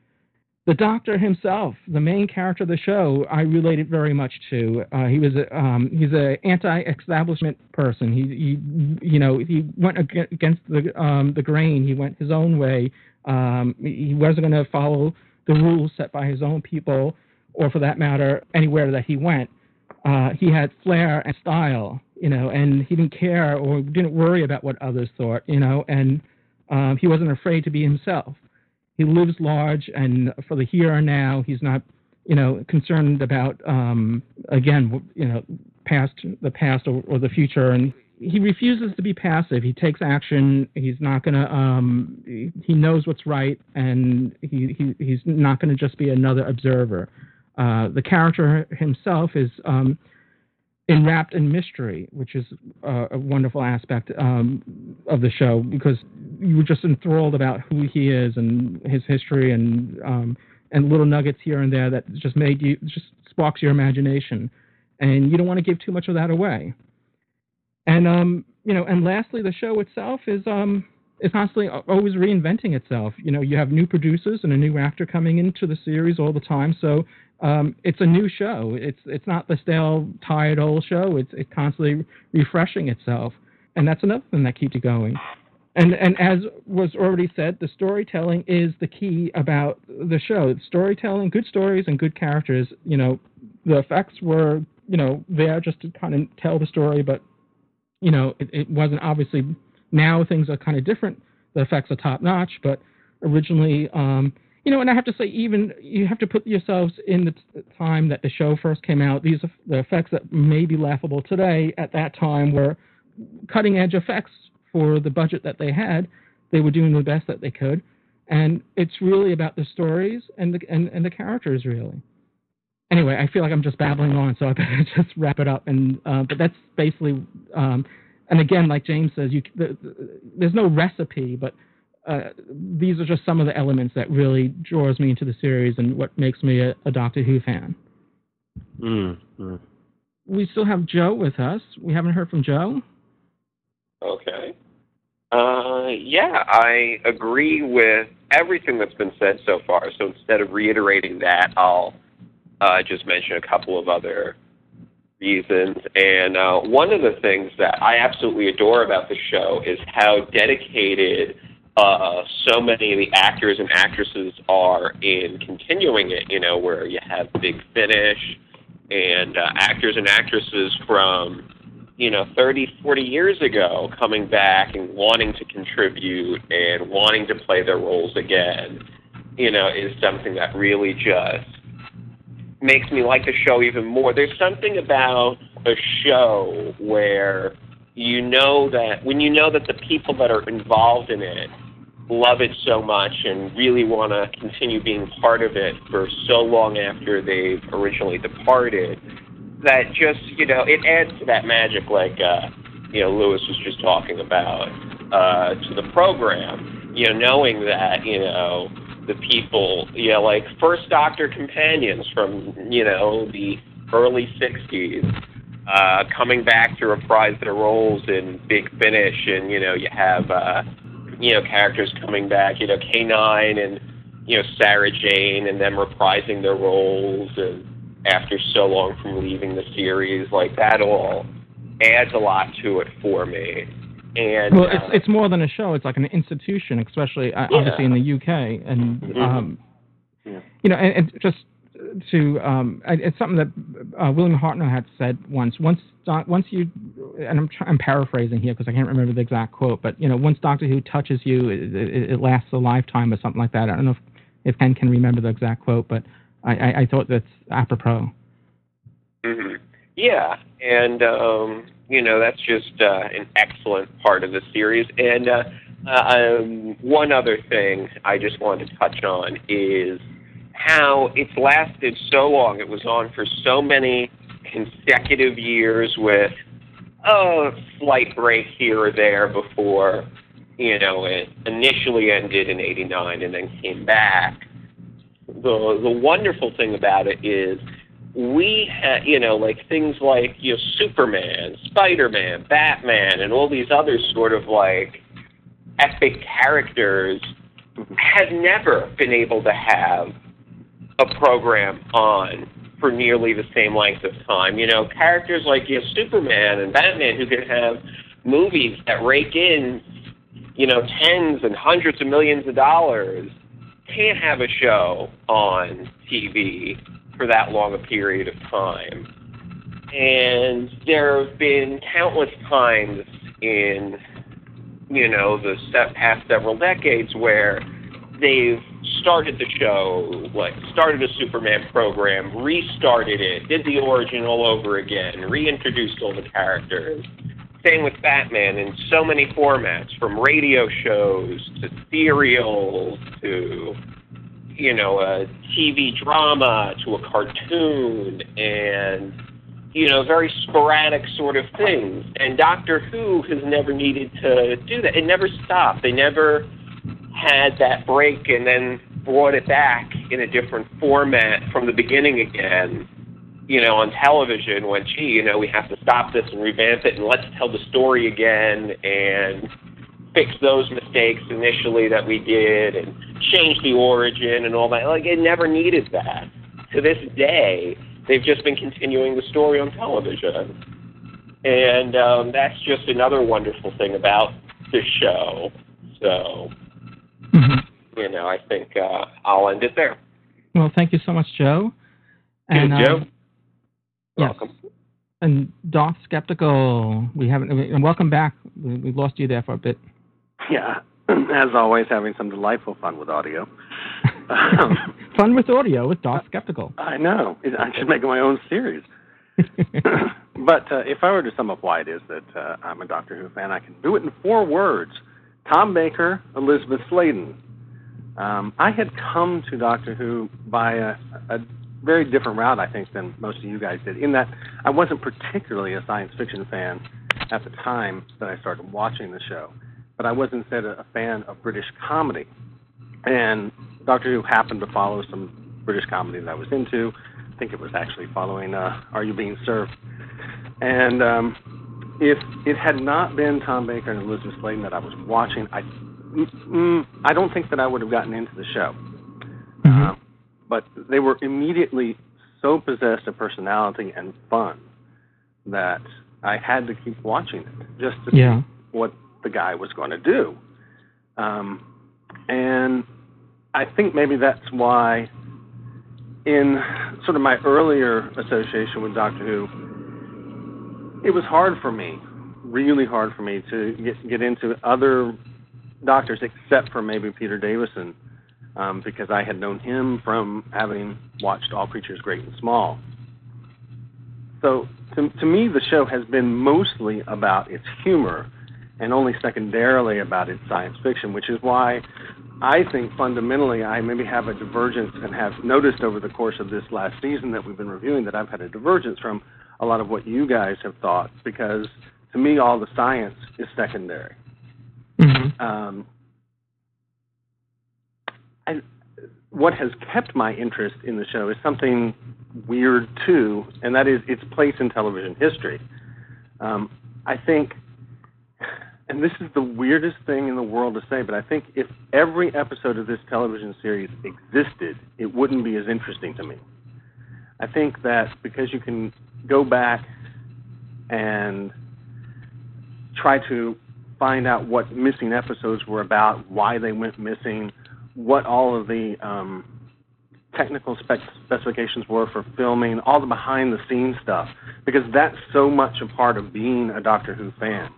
The Doctor himself, the main character of the show, I related very much to. He's an anti-establishment person. He went against the grain. He went his own way. He wasn't going to follow the rules set by his own people, or for that matter, anywhere that he went. He had flair and style, you know, and he didn't care or didn't worry about what others thought, you know, and he wasn't afraid to be himself. He lives large, and for the here and now, he's not, you know, concerned about, again, you know, the past or the future, and he refuses to be passive. He takes action. He's not going to, he knows what's right, and he's not going to just be another observer. The character himself is enwrapped in mystery, which is a wonderful aspect of the show, because you were just enthralled about who he is and his history, and little nuggets here and there that just made you, just sparks your imagination. And you don't want to give too much of that away. And, you know, and lastly, the show itself is constantly always reinventing itself. You know, you have new producers and a new actor coming into the series all the time. So it's a new show. It's not the stale, tired old show. It's constantly refreshing itself. And that's another thing that keeps you going. And as was already said, the storytelling is the key about the show. Storytelling, good stories and good characters, you know, the effects were, you know, there just to kind of tell the story, but you know, it wasn't obviously. Now things are kind of different. The effects are top notch, but originally, you know. And I have to say, even you have to put yourselves in the time that the show first came out. These are the effects that may be laughable today. At that time, were cutting edge effects for the budget that they had. They were doing the best that they could, and it's really about the stories and the characters, really. Anyway, I feel like I'm just babbling on, so I better just wrap it up. And but that's basically, and again, like James says, there's no recipe, but these are just some of the elements that really draws me into the series and what makes me a Doctor Who fan. Mm-hmm. We still have Joe with us. We haven't heard from Joe. Okay. Yeah, I agree with everything that's been said so far. So instead of reiterating that, I'll just mention a couple of other reasons. And one of the things that I absolutely adore about the show is how dedicated so many of the actors and actresses are in continuing it, you know, where you have Big Finish and actors and actresses from, you know, 30, 40 years ago coming back and wanting to contribute and wanting to play their roles again, you know, is something that really just makes me like the show even more. There's something about a show where you know that when you know that the people that are involved in it love it so much and really want to continue being part of it for so long after they've originally departed, that just, you know, it adds to that magic, like, you know, Lewis was just talking about, to the program, you know, knowing that, you know, the people, you know, like first Doctor companions from, you know, the early 60s coming back to reprise their roles in Big Finish, and, you know, you have, you know, characters coming back, you know, K9 and, you know, Sarah Jane, and them reprising their roles and after so long from leaving the series, like that all adds a lot to it for me. And, well, it's more than a show. It's like an institution, especially obviously in the UK. And, you know, and just to, it's something that William Hartnell had said once you, and I'm paraphrasing here because I can't remember the exact quote, but, you know, once Doctor Who touches you, it lasts a lifetime or something like that. I don't know if Ken can remember the exact quote, but I thought that's apropos. Mm-hmm. Yeah, and you know, that's just an excellent part of the series. And one other thing I just want to touch on is how it's lasted so long. It was on for so many consecutive years with a slight break here or there before, you know, it initially ended in 89 and then came back. The wonderful thing about it is things like Superman, Spider-Man, Batman, and all these other sort of like epic characters have never been able to have a program on for nearly the same length of time. You know, characters like Superman and Batman who can have movies that rake in, you know, tens and hundreds of millions of dollars can't have a show on TV for that long a period of time. And there have been countless times in, you know, the past several decades where they've started the show, like started a Superman program, restarted it, did the origin all over again, reintroduced all the characters. Same with Batman in so many formats, from radio shows to serials to, you know, a TV drama to a cartoon and, you know, very sporadic sort of things. And Doctor Who has never needed to do that. It never stopped. They never had that break and then brought it back in a different format from the beginning again, you know, on television when, gee, you know, we have to stop this and revamp it and let's tell the story again and fix those mistakes initially that we did and change the origin and all that. Like, it never needed that. To this day, they've just been continuing the story on television. And that's just another wonderful thing about the show. So, you know, I think I'll end it there. Well, thank you so much, Joe. And, Joe. Yes. Welcome. And Darth Skeptical, and welcome back. We lost you there for a bit. Yeah, as always, having some delightful fun with audio. Fun with audio with Darth Skeptical. I know. I should make my own series. But if I were to sum up why it is that I'm a Doctor Who fan, I can do it in four words. Tom Baker, Elizabeth Sladen. I had come to Doctor Who by a very different route, I think, than most of you guys did, in that I wasn't particularly a science fiction fan at the time that I started watching the show. But I was instead a fan of British comedy. And Doctor Who happened to follow some British comedy that I was into. I think it was actually following Are You Being Served? And if it had not been Tom Baker and Elizabeth Sladen that I was watching, I don't think that I would have gotten into the show. Mm-hmm. But they were immediately so possessed of personality and fun that I had to keep watching it just to see what the guy was going to do. And I think maybe that's why in sort of my earlier association with Doctor Who, it was hard for me, really hard for me to get into other doctors except for maybe Peter Davison. Because I had known him from having watched All Creatures Great and Small. So to me, the show has been mostly about its humor and only secondarily about its science fiction, which is why I think fundamentally I maybe have a divergence and have noticed over the course of this last season that we've been reviewing that I've had a divergence from a lot of what you guys have thought, because to me all the science is secondary. Mm-hmm. What has kept my interest in the show is something weird, too, and that is its place in television history. I think, and this is the weirdest thing in the world to say, but I think if every episode of this television series existed, it wouldn't be as interesting to me. I think that because you can go back and try to find out what missing episodes were about, why they went missing, what all of the technical specifications were for filming, all the behind-the-scenes stuff, because that's so much a part of being a Doctor Who fan.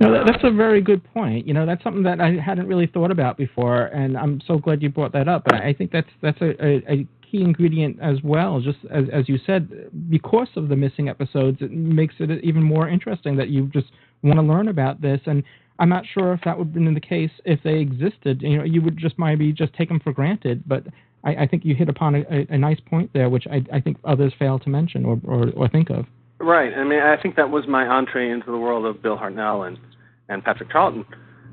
No, that's a very good point. You know, that's something that I hadn't really thought about before, and I'm so glad you brought that up. I think that's a key ingredient as well, just as you said, because of the missing episodes. It makes it even more interesting that you just want to learn about this. And I'm not sure if that would have been the case if they existed. You know, you would just maybe just take them for granted. But I think you hit upon a nice point there, which I think others fail to mention or think of. Right. I mean, I think that was my entree into the world of Bill Hartnell and Patrick Troughton.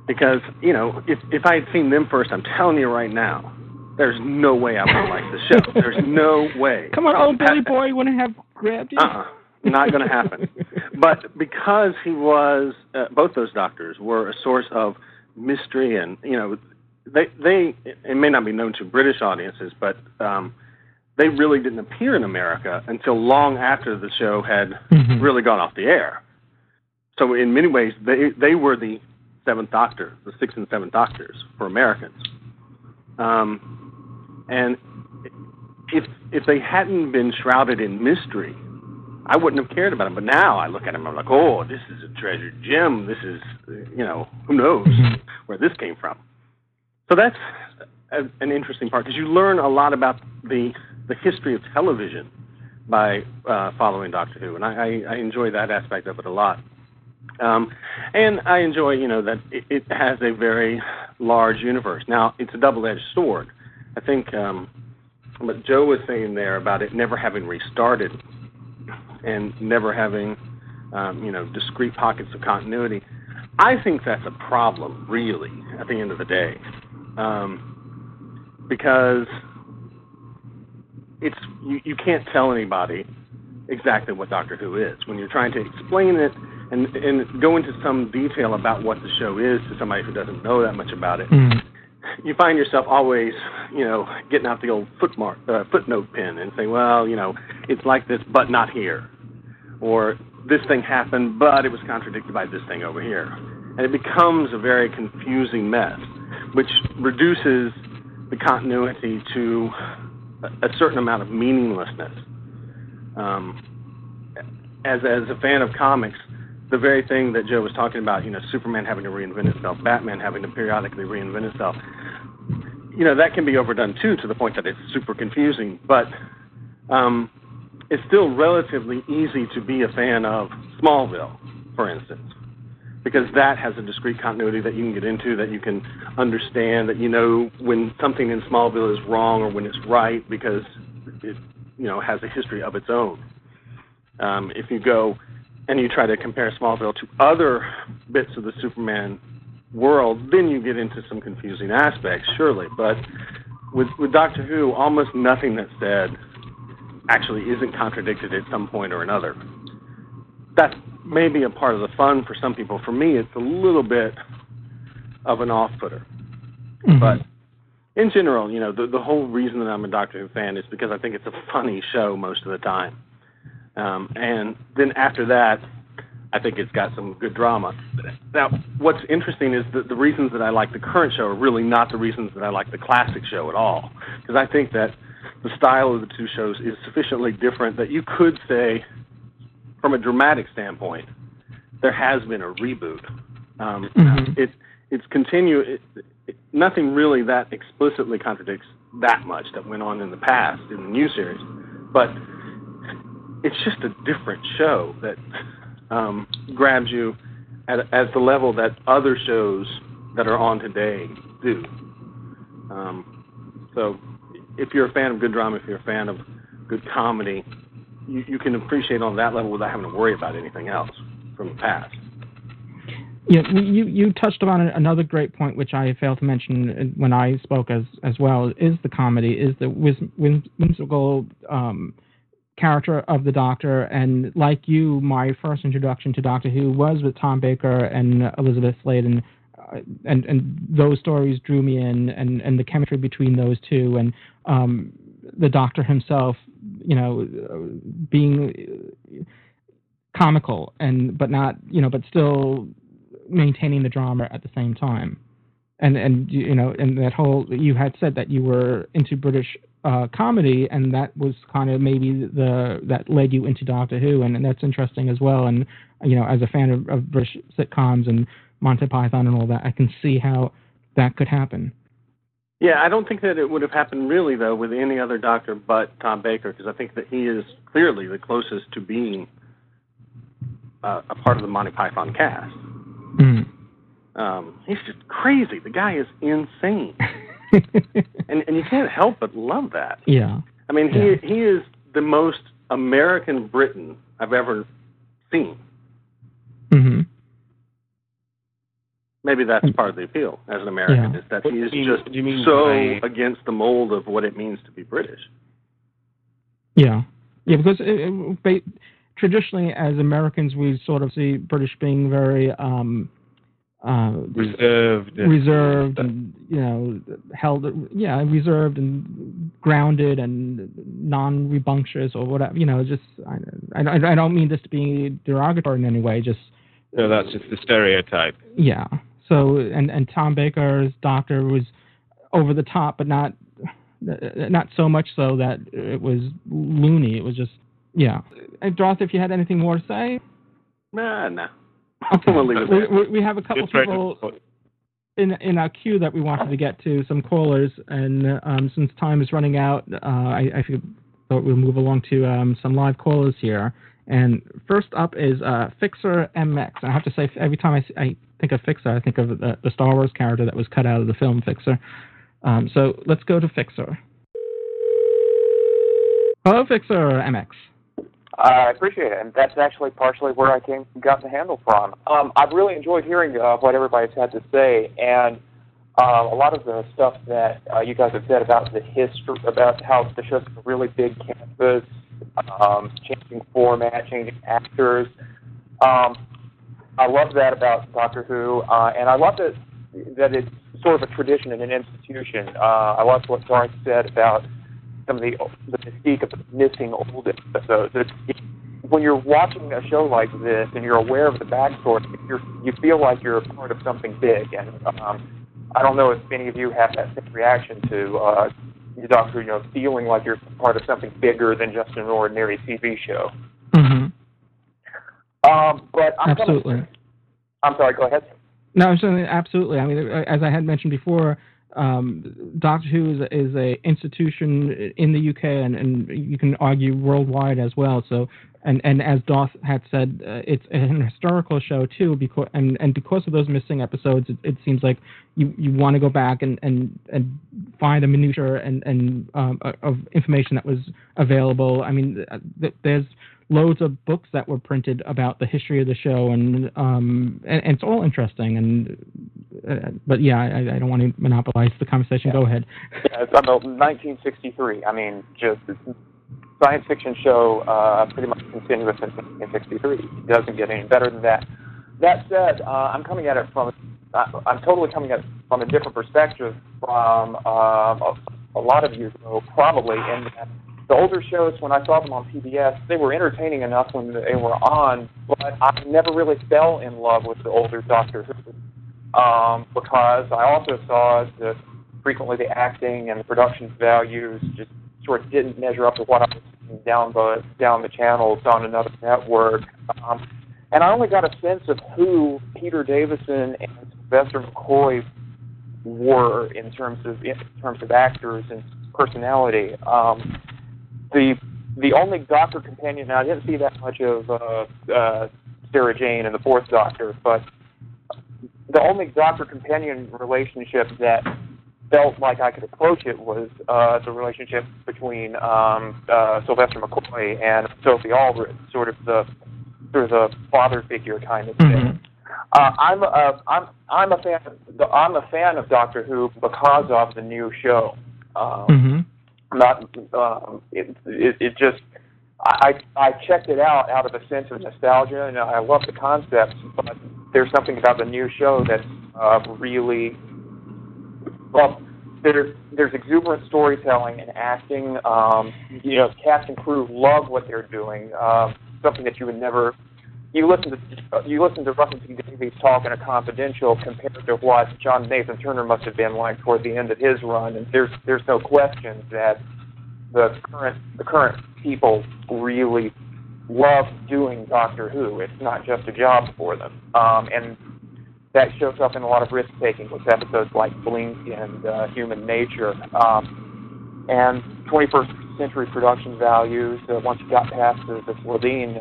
Because, you know, if I had seen them first, I'm telling you right now, there's no way I would have liked the show. There's no way. Come on, old Billy Boy wouldn't have grabbed you. Not going to happen. But because he was, both those doctors were a source of mystery, and, you know, they it may not be known to British audiences, but they really didn't appear in America until long after the show had really gone off the air. So in many ways, they were the Seventh Doctor, the Sixth and Seventh Doctors for Americans. And if they hadn't been shrouded in mystery, I wouldn't have cared about them. But now I look at them, I'm like, oh, this is a treasure gem. This is, you know, who knows where this came from. So that's an interesting part, because you learn a lot about the history of television by following Doctor Who, and I enjoy that aspect of it a lot. And I enjoy, you know, that it has a very large universe. Now, it's a double-edged sword. I think what Joe was saying there about it never having restarted and never having, you know, discrete pockets of continuity, I think that's a problem, really, at the end of the day. Because it's you can't tell anybody exactly what Doctor Who is. When you're trying to explain it and go into some detail about what the show is to somebody who doesn't know that much about it, you find yourself always, you know, getting out the old footnote pen and saying, well, you know, it's like this, but not here. Or this thing happened, but it was contradicted by this thing over here. And it becomes a very confusing mess, which reduces the continuity to a certain amount of meaninglessness. As a fan of comics, the very thing that Joe was talking about, you know, Superman having to reinvent itself, Batman having to periodically reinvent itself, you know, that can be overdone too, to the point that it's super confusing, but it's still relatively easy to be a fan of Smallville, for instance, because that has a discrete continuity that you can get into, that you can understand, that you know when something in Smallville is wrong or when it's right, because it, you know, has a history of its own. If you go and you try to compare Smallville to other bits of the Superman world, then you get into some confusing aspects, surely. But with Doctor Who, almost nothing that's said actually isn't contradicted at some point or another. That's maybe a part of the fun for some people. For me, it's a little bit of an off-putter. But in general, you know, the whole reason that I'm a Doctor Who fan is because I think it's a funny show most of the time. And then after that, I think it's got some good drama. Now, what's interesting is that the reasons that I like the current show are really not the reasons that I like the classic show at all, because I think that the style of the two shows is sufficiently different that you could say, from a dramatic standpoint, there has been a reboot. Nothing really that explicitly contradicts that much that went on in the past in the new series, but it's just a different show that grabs you at the level that other shows that are on today do. So if you're a fan of good drama, if you're a fan of good comedy, you can appreciate on that level without having to worry about anything else from the past. Yeah, you touched upon another great point, which I failed to mention when I spoke as well, is the comedy, is the whimsical character of the Doctor. And like you, my first introduction to Doctor Who was with Tom Baker and Elizabeth Sladen, and those stories drew me in, and the chemistry between those two, and the Doctor himself, you know, being comical but still maintaining the drama at the same time. And you know, and that whole, you had said that you were into British comedy, and that was kind of maybe that led you into Doctor Who, and that's interesting as well. And you know, as a fan of British sitcoms and Monty Python and all that, I can see how that could happen. Yeah, I don't think that it would have happened really, though, with any other doctor but Tom Baker, because I think that he is clearly the closest to being a part of the Monty Python cast. Mm. He's just crazy. The guy is insane. and you can't help but love that. Yeah. I mean, he is the most American Britain I've ever seen. Mm-hmm. Maybe that's part of the appeal as an American, is that he is just against the mold of what it means to be British. Yeah. Yeah, because traditionally as Americans, we sort of see British being very reserved and, held, reserved and grounded and non-rebunctious or whatever. I don't mean this to be derogatory in any way, just... No, that's just the stereotype. Yeah. So, and Tom Baker's doctor was over the top, but not so much so that it was loony. It was just, Dorothy, if you had anything more to say? No. Okay. We have a couple people in our queue that we wanted to get to, some callers, and since time is running out, I thought we'll move along to some live callers here. And first up is Fixer MX. I have to say, every time I think of Fixer, I think of the Star Wars character that was cut out of the film Fixer. So let's go to Fixer. Hello, Fixer MX. I appreciate it, and that's actually partially where I got the handle from. I've really enjoyed hearing what everybody's had to say, and a lot of the stuff that you guys have said about the history, about how the show's a really big canvas, changing format, changing actors. I love that about Doctor Who, and I love that it's sort of a tradition and an institution. I loved what Darth said about some of the mystique of the missing old episodes. When you're watching a show like this and you're aware of the backstory, you feel like you're a part of something big. And I don't know if any of you have that same reaction to the Doctor, feeling like you're part of something bigger than just an ordinary TV show. Mm-hmm. But I'm sorry, go ahead. No, absolutely. I mean, as I had mentioned before, Doctor Who is a institution in the UK, and you can argue worldwide as well. So, and as Doth had said, it's an historical show too. Because and because of those missing episodes, it seems like you want to go back and find the minutiae and of information that was available. I mean, there's loads of books that were printed about the history of the show, and it's all interesting. But I don't want to monopolize the conversation. Yeah. Go ahead. Yeah, it's about 1963. I mean, just science fiction show pretty much continuous since 1963. It doesn't get any better than that. That said, I'm totally coming at it from a different perspective from a lot of you, probably. In that the older shows, when I saw them on PBS, they were entertaining enough when they were on, but I never really fell in love with the older Doctor Who. Because I also saw that frequently the acting and the production values just sort of didn't measure up to what I was seeing down the channels on another network. And I only got a sense of who Peter Davison and Sylvester McCoy were in terms of actors and personality. The only Doctor companion, and I didn't see that much of Sarah Jane and the Fourth Doctor, but the only doctor-companion relationship that felt like I could approach it was the relationship between Sylvester McCoy and Sophie Aldred, sort of the father figure kind of thing. Mm-hmm. I'm a fan of Doctor Who because of the new show. I checked it out of a sense of nostalgia, and I love the concepts, but there's something about the new show that's really, well, there's exuberant storytelling and acting. Cast and crew love what they're doing. Something that you would never, you listen to Russell T. Davies talk in A Confidential compared to what John Nathan Turner must have been like toward the end of his run. And there's no question that the current people really love doing Doctor Who. It's not just a job for them. And that shows up in a lot of risk-taking with episodes like Blink and Human Nature. And 21st century production values, once you got past the Slovene,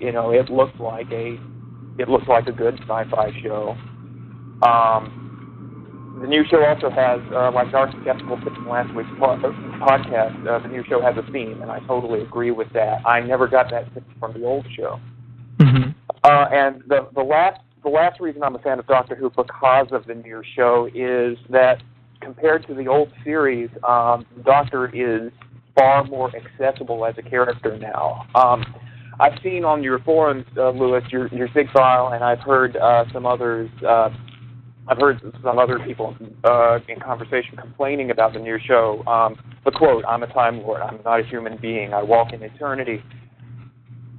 you know, it looked like a good sci-fi show. The new show also has, like Darth Skeptical said in last week's podcast, the new show has a theme, and I totally agree with that. I never got that from the old show. Mm-hmm. And the last reason I'm a fan of Doctor Who because of the new show is that compared to the old series, Doctor is far more accessible as a character now. I've seen on your forums, Lewis, your Sigfile, and I've heard some others. I've heard some other people in conversation complaining about the new show. The quote, "I'm a Time Lord. I'm not a human being. I walk in eternity."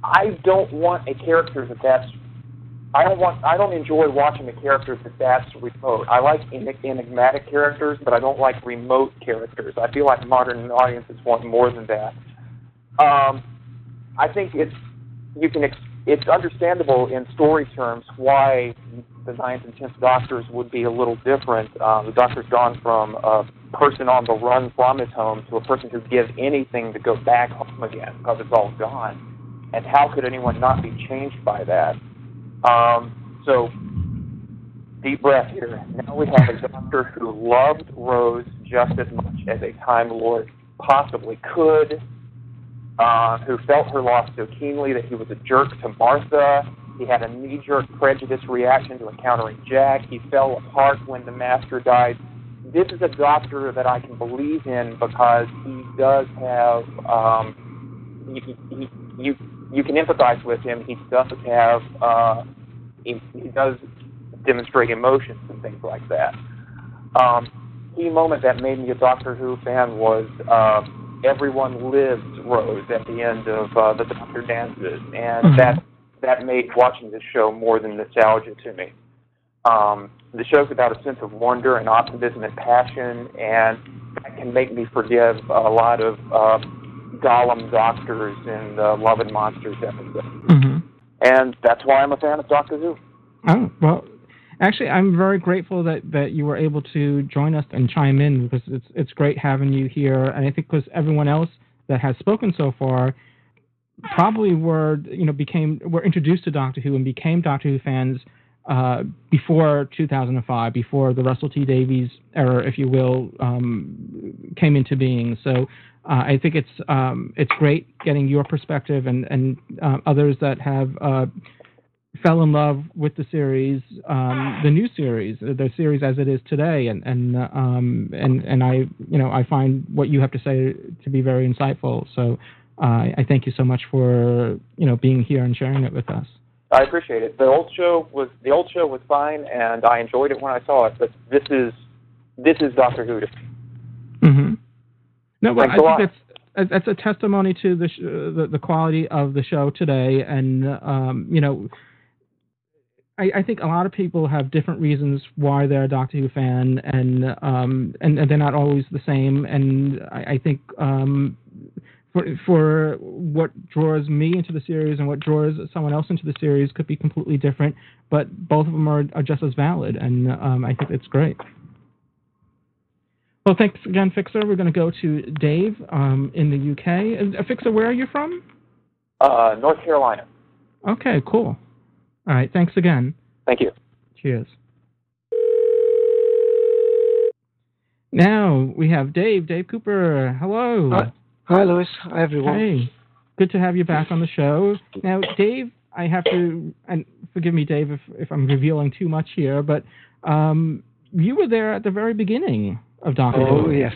I don't want a character that's. I don't enjoy watching a character that's remote. I like enigmatic characters, but I don't like remote characters. I feel like modern audiences want more than that. I think it's understandable in story terms why the 9th and 10th Doctors would be a little different. The Doctor's gone from a person on the run from his home to a person who'd give anything to go back home again because it's all gone. And how could anyone not be changed by that? So, deep breath here. Now we have a Doctor who loved Rose just as much as a Time Lord possibly could, who felt her loss so keenly that he was a jerk to Martha. He had a knee-jerk prejudice reaction to encountering Jack. He fell apart when the Master died. This is a Doctor that I can believe in because he does have... You can empathize with him. He does have... He does demonstrate emotions and things like that. The moment that made me a Doctor Who fan was... Everyone Lives Rose at the end of The Doctor Dances, and mm-hmm. that made watching this show more than nostalgia to me. The show's about a sense of wonder and optimism and passion, and that can make me forgive a lot of Gollum Doctors and Love and Monsters episodes. Mm-hmm. And that's why I'm a fan of Doctor Who. Oh, well... Actually, I'm very grateful that you were able to join us and chime in because it's great having you here. And I think because everyone else that has spoken so far probably were introduced to Doctor Who and became Doctor Who fans before 2005, before the Russell T. Davies era, if you will, came into being. So I think it's great getting your perspective and others that have fell in love with the series, the new series, the series as it is today, and I, you know, I find what you have to say to be very insightful. So I thank you so much for, you know, being here and sharing it with us. I appreciate it. The old show was fine, and I enjoyed it when I saw it. But this is Doctor Who. Mm-hmm. No, but I think that's a testimony to the quality of the show today, and you know. I think a lot of people have different reasons why they're a Doctor Who fan, and they're not always the same. And I think for what draws me into the series and what draws someone else into the series could be completely different, but both of them are just as valid, and I think it's great. Well, thanks again, Fixer. We're going to go to Dave in the UK. And, Fixer, where are you from? North Carolina. Okay, cool. All right, thanks again. Thank you. Cheers. Now we have Dave Cooper. Hello. Hi, Lewis. Hi, everyone. Hey, good to have you back on the show. Now, Dave, I have to, and forgive me, Dave, if I'm revealing too much here, but you were there at the very beginning of Doctor Who. Oh, yes.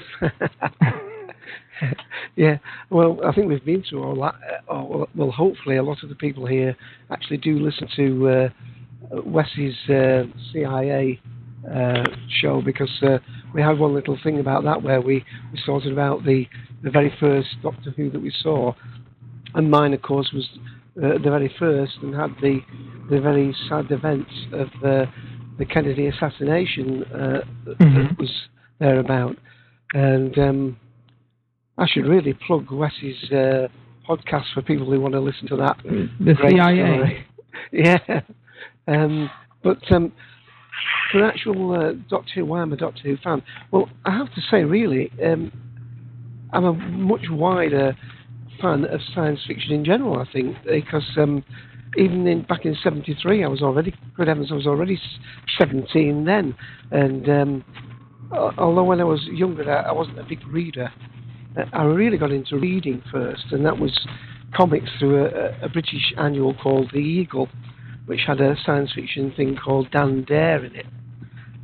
Yeah, well, I think we've been to a lot. Well, hopefully, a lot of the people here actually do listen to Wes's CIA show because we had one little thing about that where we sorted about the very first Doctor Who that we saw, and mine, of course, was the very first and had the very sad events of the Kennedy assassination that was there about, and. I should really plug Wes's podcast for people who want to listen to that. The CIA. Yeah. But For an actual Doctor Who, why I'm a Doctor Who fan, well, I have to say, really, I'm a much wider fan of science fiction in general, I think, because even back in '73, I was already, good heavens, I was already 17 then, and although when I was younger, I wasn't a big reader. I really got into reading first, and that was comics through a British annual called The Eagle, which had a science fiction thing called Dan Dare in it.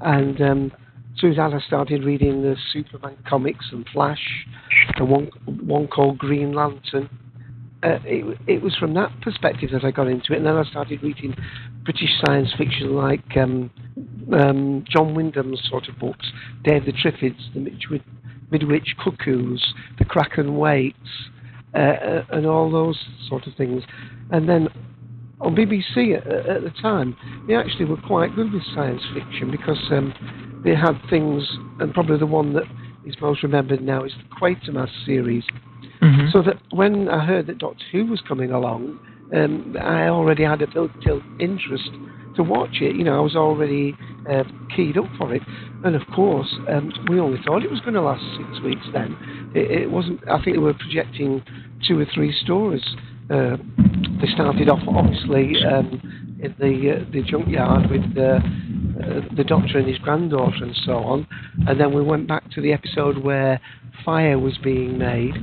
And through that I started reading the Superman comics and Flash, and one called Green Lantern. It was from that perspective that I got into it, and then I started reading British science fiction like John Wyndham's sort of books, Day of the Triffids, The Midwich Cuckoos, The Kraken Waits, and all those sort of things. And then on BBC at the time, they actually were quite good with science fiction, because they had things, and probably the one that is most remembered now is the Quatermass series. Mm-hmm. So that when I heard that Doctor Who was coming along, I already had a built-in interest to watch it. You know, I was already keyed up for it. And of course, we only thought it was going to last 6 weeks then. It wasn't, I think they were projecting 2 or 3 stories. They started off, obviously, in the junkyard with the Doctor and his granddaughter and so on. And then we went back to the episode where fire was being made.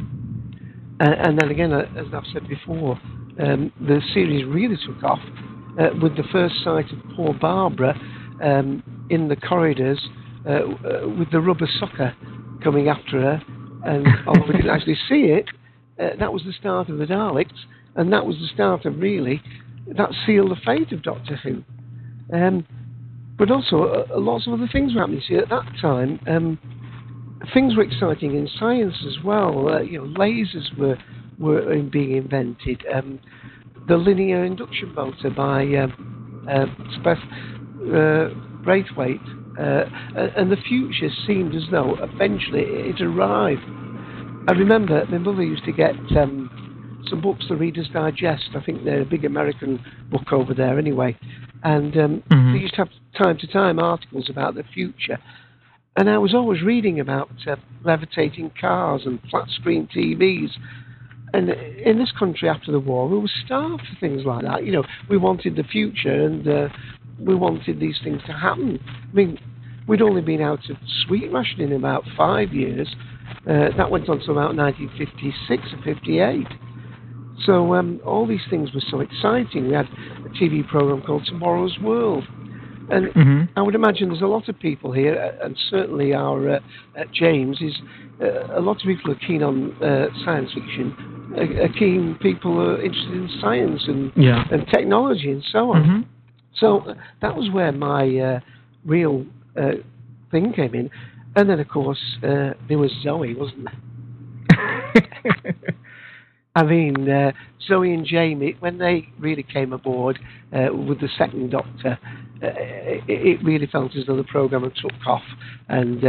And then again, as I've said before, the series really took off with the first sight of poor Barbara in the corridors with the rubber sucker coming after her. And although we didn't actually see it, that was the start of the Daleks, and that was the start of, really, that sealed the fate of Doctor Who. But also, lots of other things were happening. See, at that time, things were exciting in science as well. You know, lasers were being invented. The linear induction motor by Braithwaite, and the future seemed as though eventually it arrived. I remember my mother used to get some books, the Reader's Digest. I think they're a big American book over there anyway. And mm-hmm. They used to have time to time articles about the future. And I was always reading about levitating cars and flat-screen TVs. And in this country after the war, we were starved for things like that. You know, we wanted the future, and we wanted these things to happen. I mean, we'd only been out of sweet rationing about 5 years. That went on to about 1956 or 58. So all these things were so exciting. We had a TV programme called Tomorrow's World. And mm-hmm. I would imagine there's a lot of people here, and certainly our James is. A lot of people are keen on science fiction. Keen people are interested in science and technology and so on. Mm-hmm. So that was where my real thing came in. And then, of course, there was Zoe, wasn't there? I mean, Zoe and Jamie, when they really came aboard with the second Doctor, it really felt as though the programme had took off, and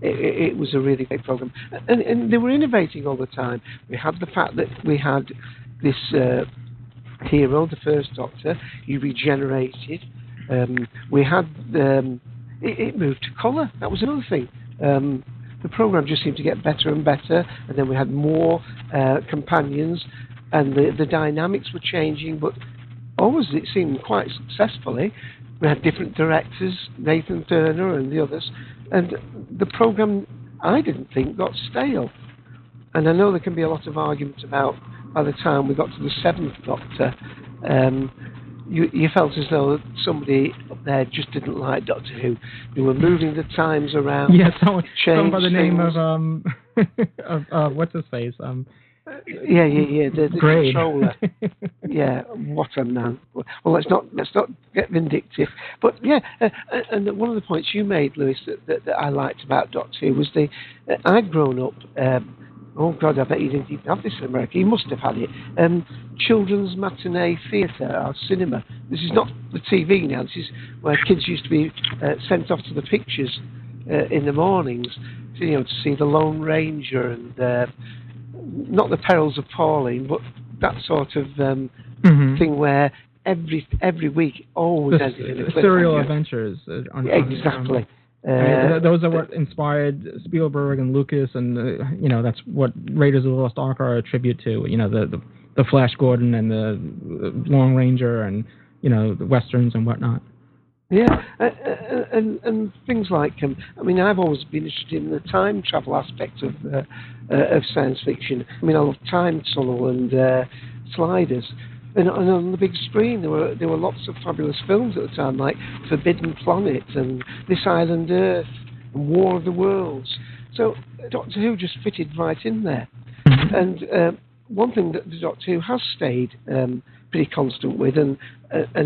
it was a really great programme. And they were innovating all the time. We had the fact that we had this hero, the first Doctor, he regenerated. We had... It moved to colour. That was another thing. The programme just seemed to get better and better, and then we had more companions, and the dynamics were changing, but always it seemed quite successfully. We had different directors, Nathan Turner and the others, and the programme, I didn't think, got stale. And I know there can be a lot of arguments about, by the time we got to the seventh Doctor, you felt as though somebody up there just didn't like Doctor Who. They were moving the times around. Yes, someone by the name of what's his face? The controller. Yeah, what a man. Well, let's not get vindictive. But yeah, and one of the points you made, Lewis, that I liked about Doctor Who was I'd grown up. Oh, God, I bet you didn't even have this in America. You must have had it. Children's matinee theatre, or cinema. This is not the TV now. This is where kids used to be sent off to the pictures in the mornings, to see The Lone Ranger and not The Perils of Pauline, but that sort of thing where every week always the ended in a cliffhanger. Serial adventures. Exactly. I mean, those are what inspired Spielberg and Lucas, and you know, that's what Raiders of the Lost Ark are a tribute to. You know, the Flash Gordon and the Long Ranger, and you know, the westerns and whatnot. Yeah, and things like I mean, I've always been interested in the time travel aspect of science fiction. I mean, I love Time Tunnel and Sliders. And on the big screen, there were lots of fabulous films at the time, like Forbidden Planet and This Island Earth and War of the Worlds. So Doctor Who just fitted right in there. And one thing that the Doctor Who has stayed pretty constant with, and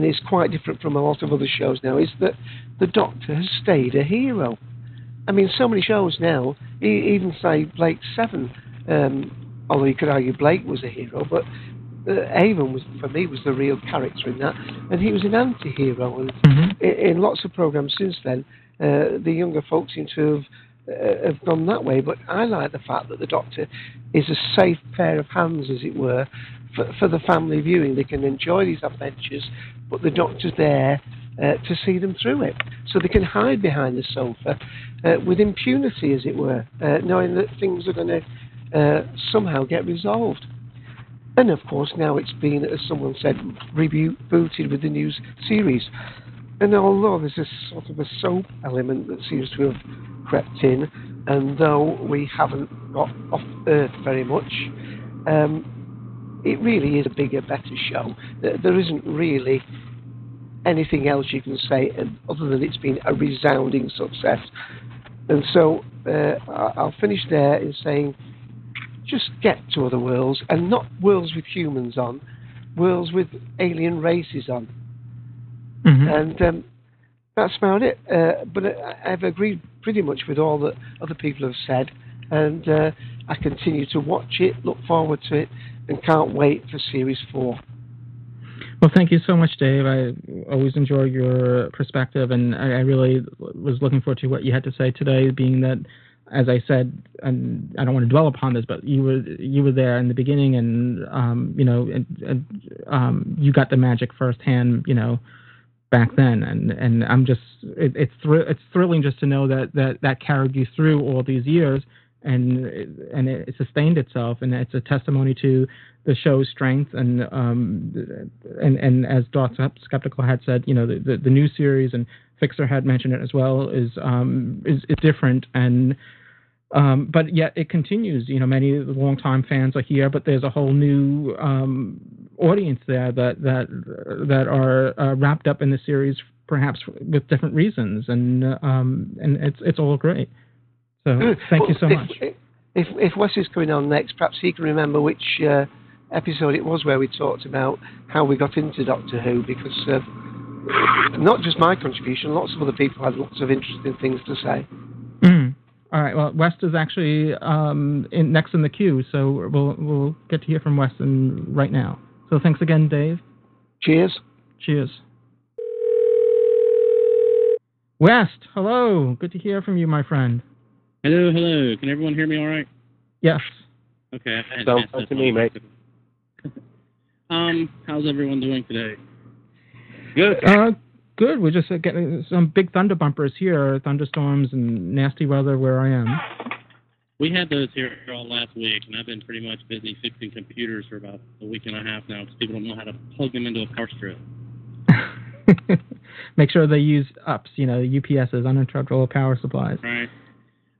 is quite different from a lot of other shows now, is that the Doctor has stayed a hero. I mean, so many shows now, even say Blake Seven, although you could argue Blake was a hero, but Avon was, for me, was the real character in that, and he was an anti-hero. And in lots of programmes since then, the younger folks seem to have gone that way. But I like the fact that the Doctor is a safe pair of hands, as it were, for the family viewing. They can enjoy these adventures, but the Doctor's there to see them through it, so they can hide behind the sofa with impunity, as it were, knowing that things are going to somehow get resolved. And of course, now it's been, as someone said, rebooted with the new series. And although there's this sort of a soap element that seems to have crept in, and though we haven't got off Earth very much, it really is a bigger, better show. There isn't really anything else you can say other than it's been a resounding success. And so I'll finish there in saying, just get to other worlds, and not worlds with humans on, worlds with alien races on. And that's about it. But I've agreed pretty much with all that other people have said, and I continue to watch it, look forward to it, and can't wait for Series 4. Well, thank you so much, Dave. I always enjoy your perspective, and I really was looking forward to what you had to say today, being that, as I said, and I don't want to dwell upon this, but you were there in the beginning, and you know, you got the magic firsthand, you know, back then, and I'm just it's thrilling just to know that carried you through all these years, and it sustained itself, and it's a testimony to the show's strength, and as Darth Skeptical had said, you know, the new series, and Fixer had mentioned it as well, is different, and but yet it continues. You know, many longtime fans are here, but there's a whole new audience there that are wrapped up in the series, perhaps with different reasons, and it's all great. So thank you so much. If Wes is coming on next, perhaps he can remember which episode it was where we talked about how we got into Doctor Who, because. Not just my contribution, lots of other people had lots of interesting things to say. All right, well, West is actually next in the queue, so we'll get to hear from West right now. So thanks again, Dave. Cheers. Cheers. West, hello. Good to hear from you, my friend. Hello, hello. Can everyone hear me all right? Yes. Okay. Sounds good to me, mate. How's everyone doing today? Good. Good. We're just getting some big thunder bumpers here, thunderstorms and nasty weather where I am. We had those here all last week, and I've been pretty much busy fixing computers for about a week and a half now because people don't know how to plug them into a power strip. Make sure they use UPS, you know, UPSs, uninterruptible power supplies. Right.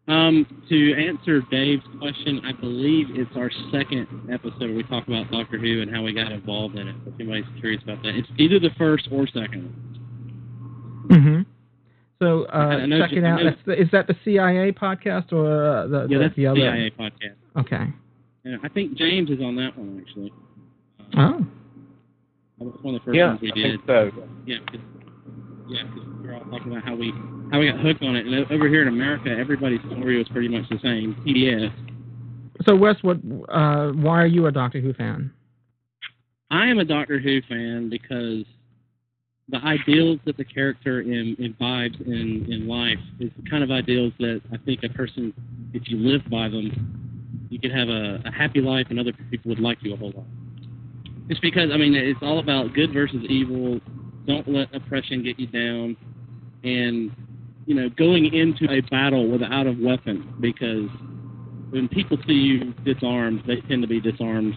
To answer Dave's question, I believe it's our second episode where we talk about Doctor Who and how we got involved in it. If anybody's curious about that, it's either the first or second. So check it out. Is that the CIA podcast or that's the other? CIA podcast. Okay. Yeah, I think James is on that one actually. That was one of the first ones we did. Yeah. So. Yeah. Cause we're all talking about how we got hooked on it, and over here in America, everybody's story was pretty much the same. TDS. So, Wes, why are you a Doctor Who fan? I am a Doctor Who fan because the ideals that the character imbibes in life is the kind of ideals that I think a person, if you live by them, you could have a happy life, and other people would like you a whole lot. It's because, I mean, it's all about good versus evil. Don't let oppression get you down. And, you know, going into a battle without a weapon, because when people see you disarmed, they tend to be disarmed,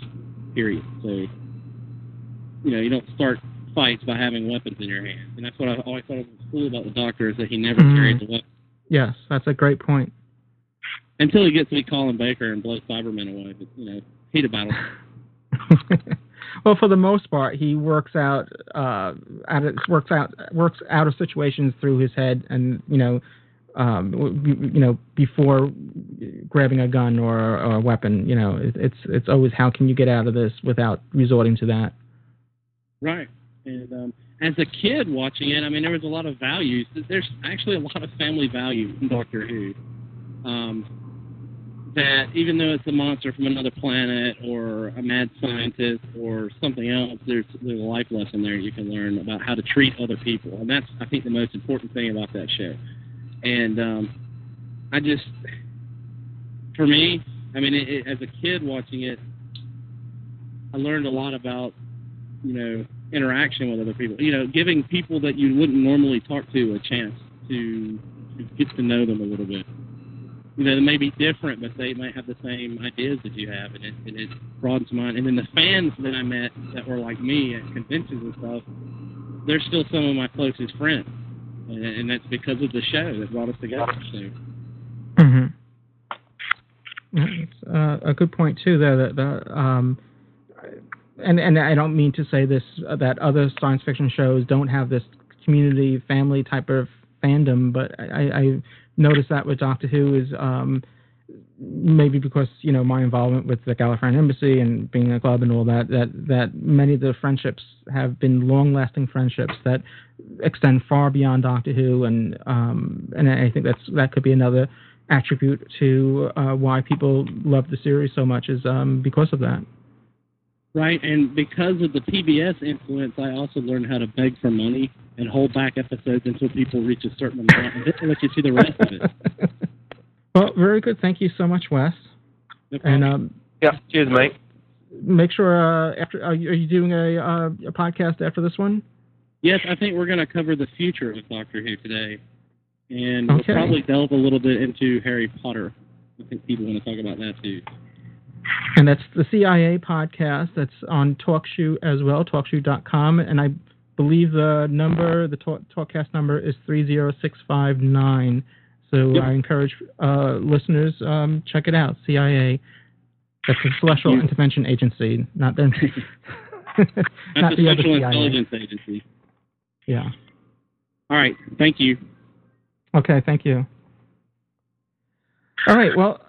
period. So, you know, you don't start fights by having weapons in your hands. And that's what I always thought was cool about the Doctor, is that he never carried the weapon. Yes, that's a great point. Until he gets to be Colin Baker and blows Cybermen away. But, you know, heat a battle. Well, for the most part, he works out of situations through his head, and before grabbing a gun or a weapon, it's always how can you get out of this without resorting to that. Right. And as a kid watching it, I mean, there was a lot of values. There's actually a lot of family value in Doctor Who. That even though it's a monster from another planet or a mad scientist or something else, there's a life lesson there you can learn about how to treat other people. And that's, I think, the most important thing about that show. And for me, I mean, as a kid watching it, I learned a lot about, interaction with other people. Giving people that you wouldn't normally talk to a chance to get to know them a little bit. They may be different, but they might have the same ideas that you have, and it broadens mine. And then the fans that I met that were like me at conventions and stuff, they're still some of my closest friends, and that's because of the show that brought us together. So. That's a good point too. There, and I don't mean to say this that other science fiction shows don't have this community, family type of fandom, but I notice that with Doctor Who is maybe because, my involvement with the Gallifreyan Embassy and being a club and all that many of the friendships have been long-lasting friendships that extend far beyond Doctor Who, and I think that could be another attribute to why people love the series so much is because of that. Right, and because of the PBS influence, I also learned how to beg for money and hold back episodes until people reach a certain amount and then let you see the rest of it. Well, very good. Thank you so much, Wes. No problem. And, yeah, cheers, mate. Make sure, are you doing a podcast after this one? Yes, I think we're going to cover the future of Doctor Who today. And we'll probably delve a little bit into Harry Potter. I think people want to talk about that, too. And that's the CIA podcast. That's on TalkShoe as well, TalkShoe.com. And I believe the TalkCast number is 30659. So yep. I encourage listeners, check it out, CIA. That's the Special Intervention Agency, not the not the other CIA. Special Intelligence Agency. Yeah. All right. Thank you. Okay, thank you. All right, well...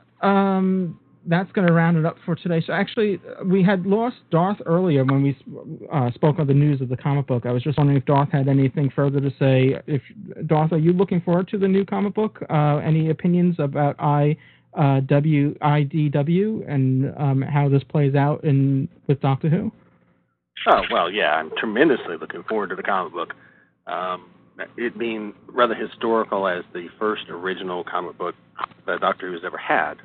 that's going to round it up for today. So actually, we had lost Darth earlier when we spoke of the news of the comic book. I was just wondering if Darth had anything further to say. If Darth, are you looking forward to the new comic book? Any opinions about IDW and how this plays out with Doctor Who? Oh, well, yeah, I'm tremendously looking forward to the comic book. It being rather historical as the first original comic book that Doctor Who's ever had.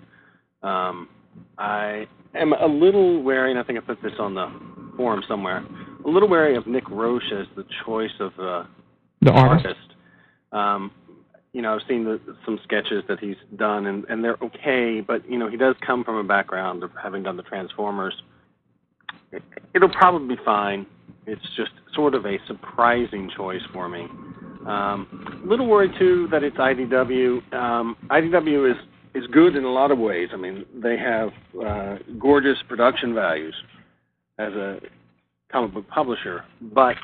I am a little wary, and I think I put this on the forum somewhere, a little wary of Nick Roche as the choice of the artist. I've seen some sketches that he's done, and they're okay, but, he does come from a background of having done the Transformers. It'll probably be fine. It's just sort of a surprising choice for me. A little worried, too, that it's IDW. IDW is good in a lot of ways. I mean, they have gorgeous production values as a comic book publisher, but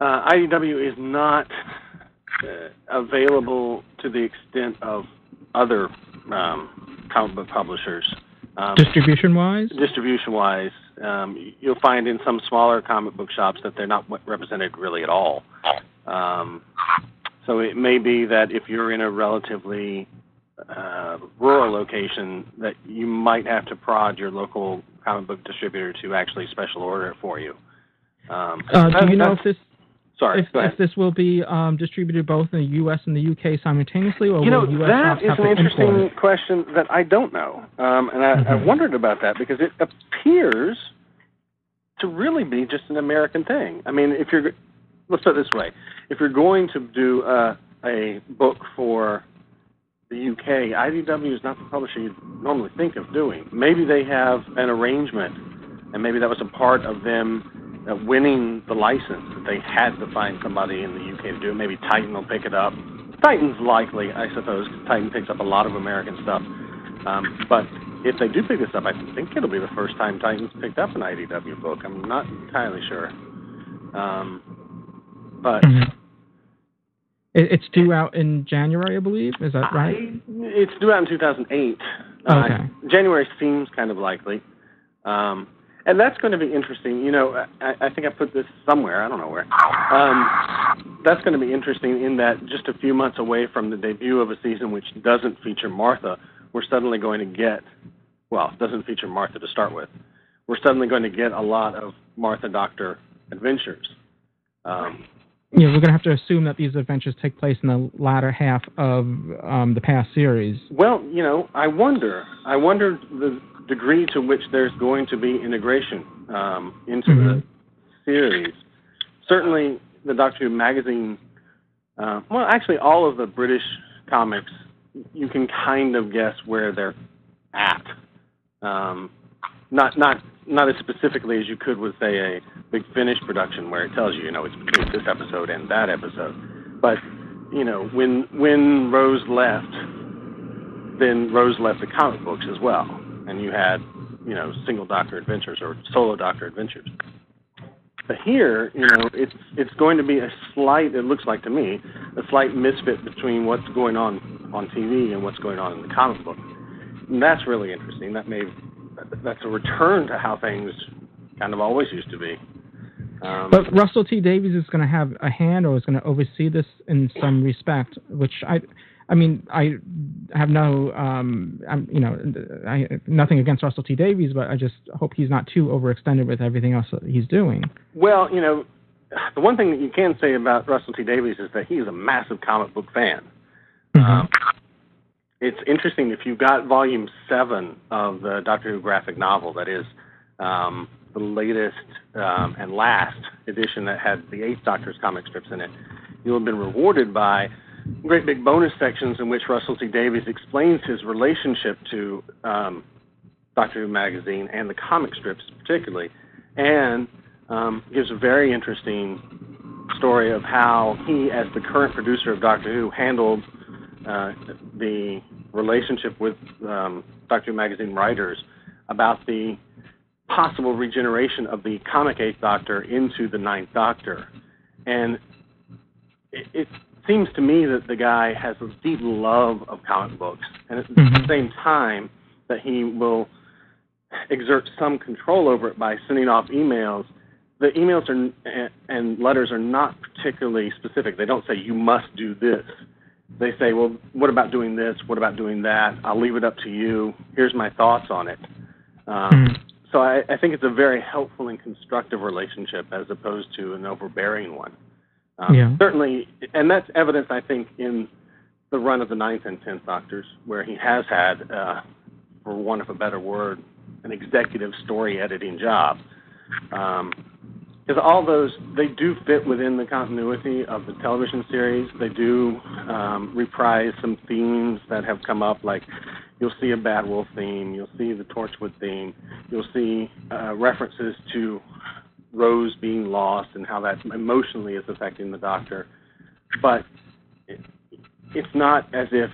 IDW is not available to the extent of other comic book publishers. Distribution-wise? Distribution-wise. You'll find in some smaller comic book shops that they're not represented really at all. So it may be that if you're in a relatively rural location that you might have to prod your local comic book distributor to actually special order it for you. Do you know if this? Sorry, if this will be distributed both in the U.S. and the U.K. simultaneously, or will the U.S. shops have to import it? That is an interesting question that I don't know, and I wondered about that because it appears to really be just an American thing. I mean, if you're, let's put it this way, if you're going to do a book for the UK, IDW is not the publisher you'd normally think of doing. Maybe they have an arrangement, and maybe that was a part of them winning the license, that they had to find somebody in the UK to do it. Maybe Titan will pick it up. Titan's likely, I suppose, because Titan picks up a lot of American stuff. But if they do pick this up, I think it'll be the first time Titan's picked up an IDW book. I'm not entirely sure. But... Mm-hmm. It's due out in January, I believe. Is that right? It's due out in 2008. Okay. January seems kind of likely. And that's going to be interesting. You know, I think I put this somewhere. I don't know where. That's going to be interesting in that just a few months away from the debut of a season which doesn't feature Martha, we're suddenly going to get, well, it doesn't feature Martha to start with. We're suddenly going to get a lot of Martha Doctor adventures. Yeah, we're going to have to assume that these adventures take place in the latter half of the past series. Well, you know, I wonder the degree to which there's going to be integration into the series. Certainly, the Doctor Who magazine, well, actually, all of the British comics, you can kind of guess where they're at. Not as specifically as you could with, say, a Big Finish production where it tells you, you know, it's between this episode and that episode. But, you know, when Rose left, then Rose left the comic books as well. And you had, you know, single Doctor adventures or solo Doctor adventures. But here, you know, it's going to be a slight, it looks like to me, a slight misfit between what's going on TV and what's going on in the comic book. And that's really interesting. That's a return to how things kind of always used to be. But Russell T. Davies is going to have a hand, or is going to oversee this in some respect, which I mean, I have no, you know, nothing against Russell T. Davies, but I just hope he's not too overextended with everything else that he's doing. Well, you know, the one thing that you can say about Russell T. Davies is that he's a massive comic book fan. It's interesting, if you got Volume 7 of the Doctor Who graphic novel, that is the latest and last edition that had the 8th Doctor's comic strips in it, you'll have been rewarded by great big bonus sections in which Russell T. Davies explains his relationship to Doctor Who magazine and the comic strips particularly, and gives a very interesting story of how he, as the current producer of Doctor Who, handled the relationship with Doctor Who magazine writers about the possible regeneration of the comic 8th Doctor into the 9th Doctor. And it seems to me that the guy has a deep love of comic books, and at the same time that he will exert some control over it by sending off emails. The emails are, and letters are not particularly specific. They don't say, you must do this. They say, well, what about doing this? What about doing that? I'll leave it up to you. Here's my thoughts on it. So I think it's a very helpful and constructive relationship as opposed to an overbearing one. Certainly, and that's evidence, I think, in the run of the 9th and 10th Doctors, where he has had, for want of a better word, an executive story editing job. Because all those, they do fit within the continuity of the television series. They do reprise some themes that have come up, like you'll see a Bad Wolf theme, you'll see the Torchwood theme, you'll see references to Rose being lost and how that emotionally is affecting the Doctor. But it's not as if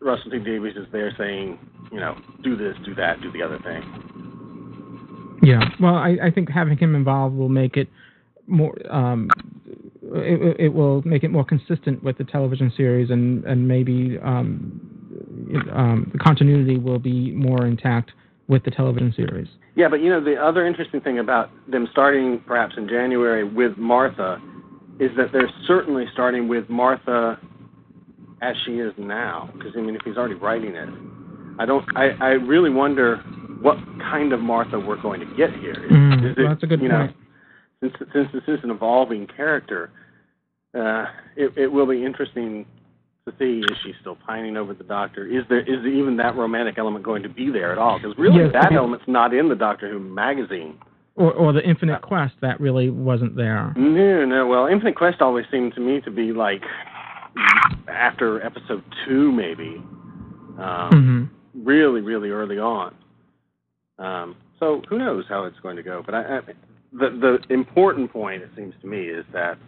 Russell T. Davies is there saying, you know, do this, do that, do the other thing. Yeah, well, I think having him involved will make it more. It will make it more consistent with the television series, and maybe the continuity will be more intact with the television series. Yeah, but you know, the other interesting thing about them starting perhaps in January with Martha is that they're certainly starting with Martha as she is now. Because I mean, if he's already writing it, I really wonder what kind of Martha we're going to get here. That's a good point. Know, since this is an evolving character, it will be interesting to see, is she still pining over the Doctor? Is even that romantic element going to be there at all? Because really that element's not in the Doctor Who magazine. Or the Infinite Quest, that really wasn't there. No. Well, Infinite Quest always seemed to me to be like after episode 2, maybe. Really, really early on. So who knows how it's going to go? But the important point, it seems to me, is that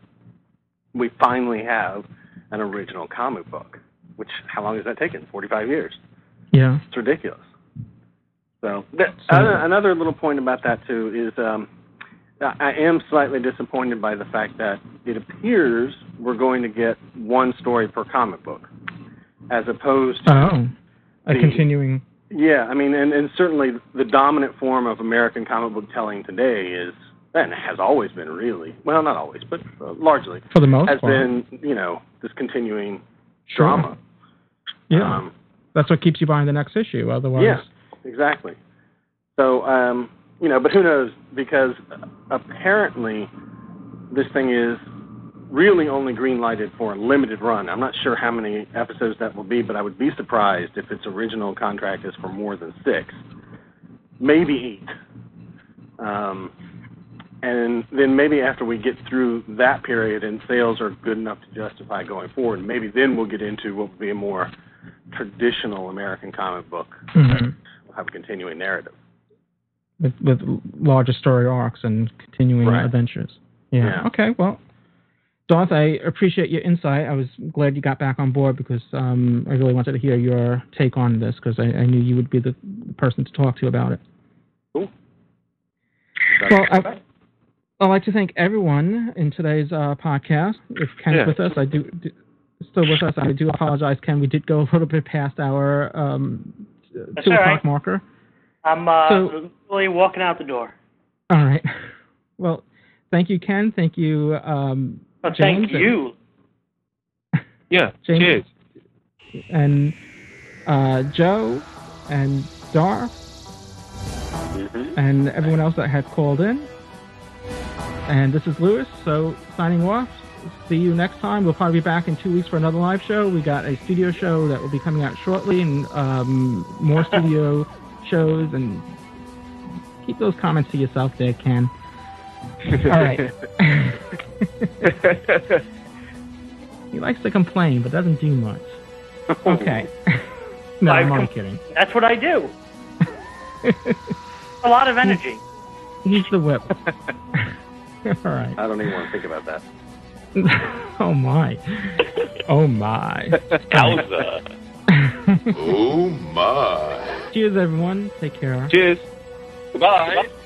we finally have an original comic book. Which, how long has that taken? 45 years. Yeah. It's ridiculous. So, another little point about that, too, is I am slightly disappointed by the fact that it appears we're going to get one story per comic book, as opposed to... continuing... Yeah, I mean, and certainly the dominant form of American comic book telling today is, and has always been really, well, not always, but largely, for the most part, has been, you know, this continuing drama. Yeah. That's what keeps you buying the next issue, otherwise... Yeah. Exactly. So, you know, but who knows? Because apparently this thing is really only green-lighted for a limited run. I'm not sure how many episodes that will be, but I would be surprised if its original contract is for more than 6, maybe 8. And then maybe after we get through that period and sales are good enough to justify going forward, maybe then we'll get into what would be a more traditional American comic book. Have a continuing narrative with larger story arcs and continuing adventures. Yeah. Okay. Well, Darth, I appreciate your insight. I was glad you got back on board because I really wanted to hear your take on this because I knew you would be the person to talk to about it. Cool. Well, I'd like to thank everyone in today's podcast. If Ken's with us, I do apologize, Ken. We did go a little bit past our 2 o'clock marker. I'm really walking out the door. All right. Well, thank you, Ken. Thank you, James. Thank you. James. Cheers. And Joe and Darth and everyone else that had called in. And this is Lewis, so signing off. See you next time. We'll probably be back in 2 weeks for another live show. We got a studio show that will be coming out shortly and more studio shows. And keep those comments to yourself there, Ken. All right. He likes to complain, but doesn't do much. Okay. No, I'm only kidding. That's what I do. A lot of energy. He's the whip. All right. I don't even want to think about that. Oh my. Oh my. Alza. Oh my. Cheers, everyone. Take care. Cheers. Goodbye. Goodbye.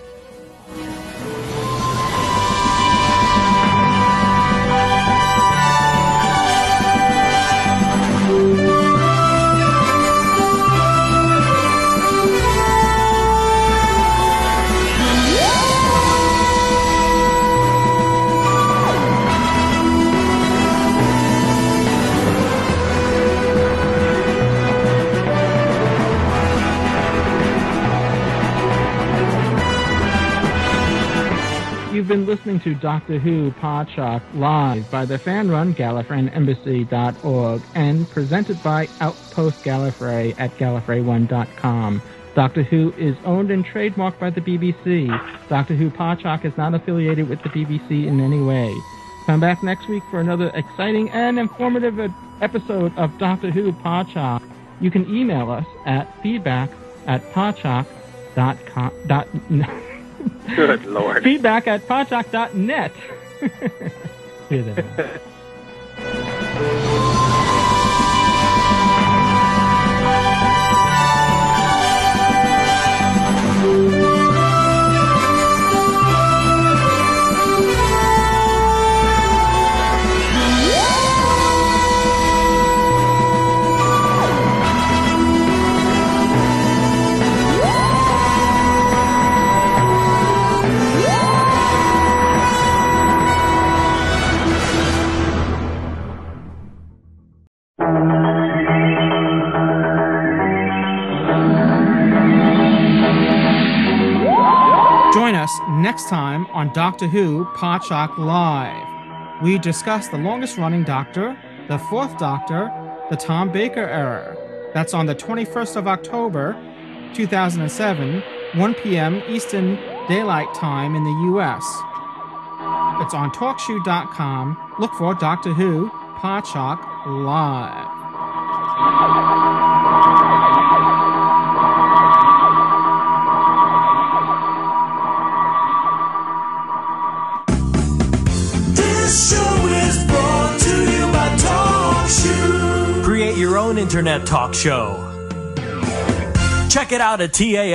You've been listening to Doctor Who Podshock live by the fan run GallifreyanEmbassy.org and presented by Outpost Gallifrey at Gallifrey1.com. Doctor Who is owned and trademarked by the BBC. Doctor Who Podshock is not affiliated with the BBC in any way. Come back next week for another exciting and informative episode of Doctor Who Podshock. You can email us at feedback@podshock.com. Good Lord. Feedback@podshock.net. See you then. Next time on Doctor Who Podshock Live, we discuss the longest-running Doctor, the Fourth Doctor, the Tom Baker era. That's on the 21st of October, 2007, 1 p.m. Eastern Daylight Time in the U.S. It's on TalkShoe.com. Look for Doctor Who Podshock Live. This show is brought to you by TalkShoe. Create your own internet talk show. Check it out at TalkShoe.com.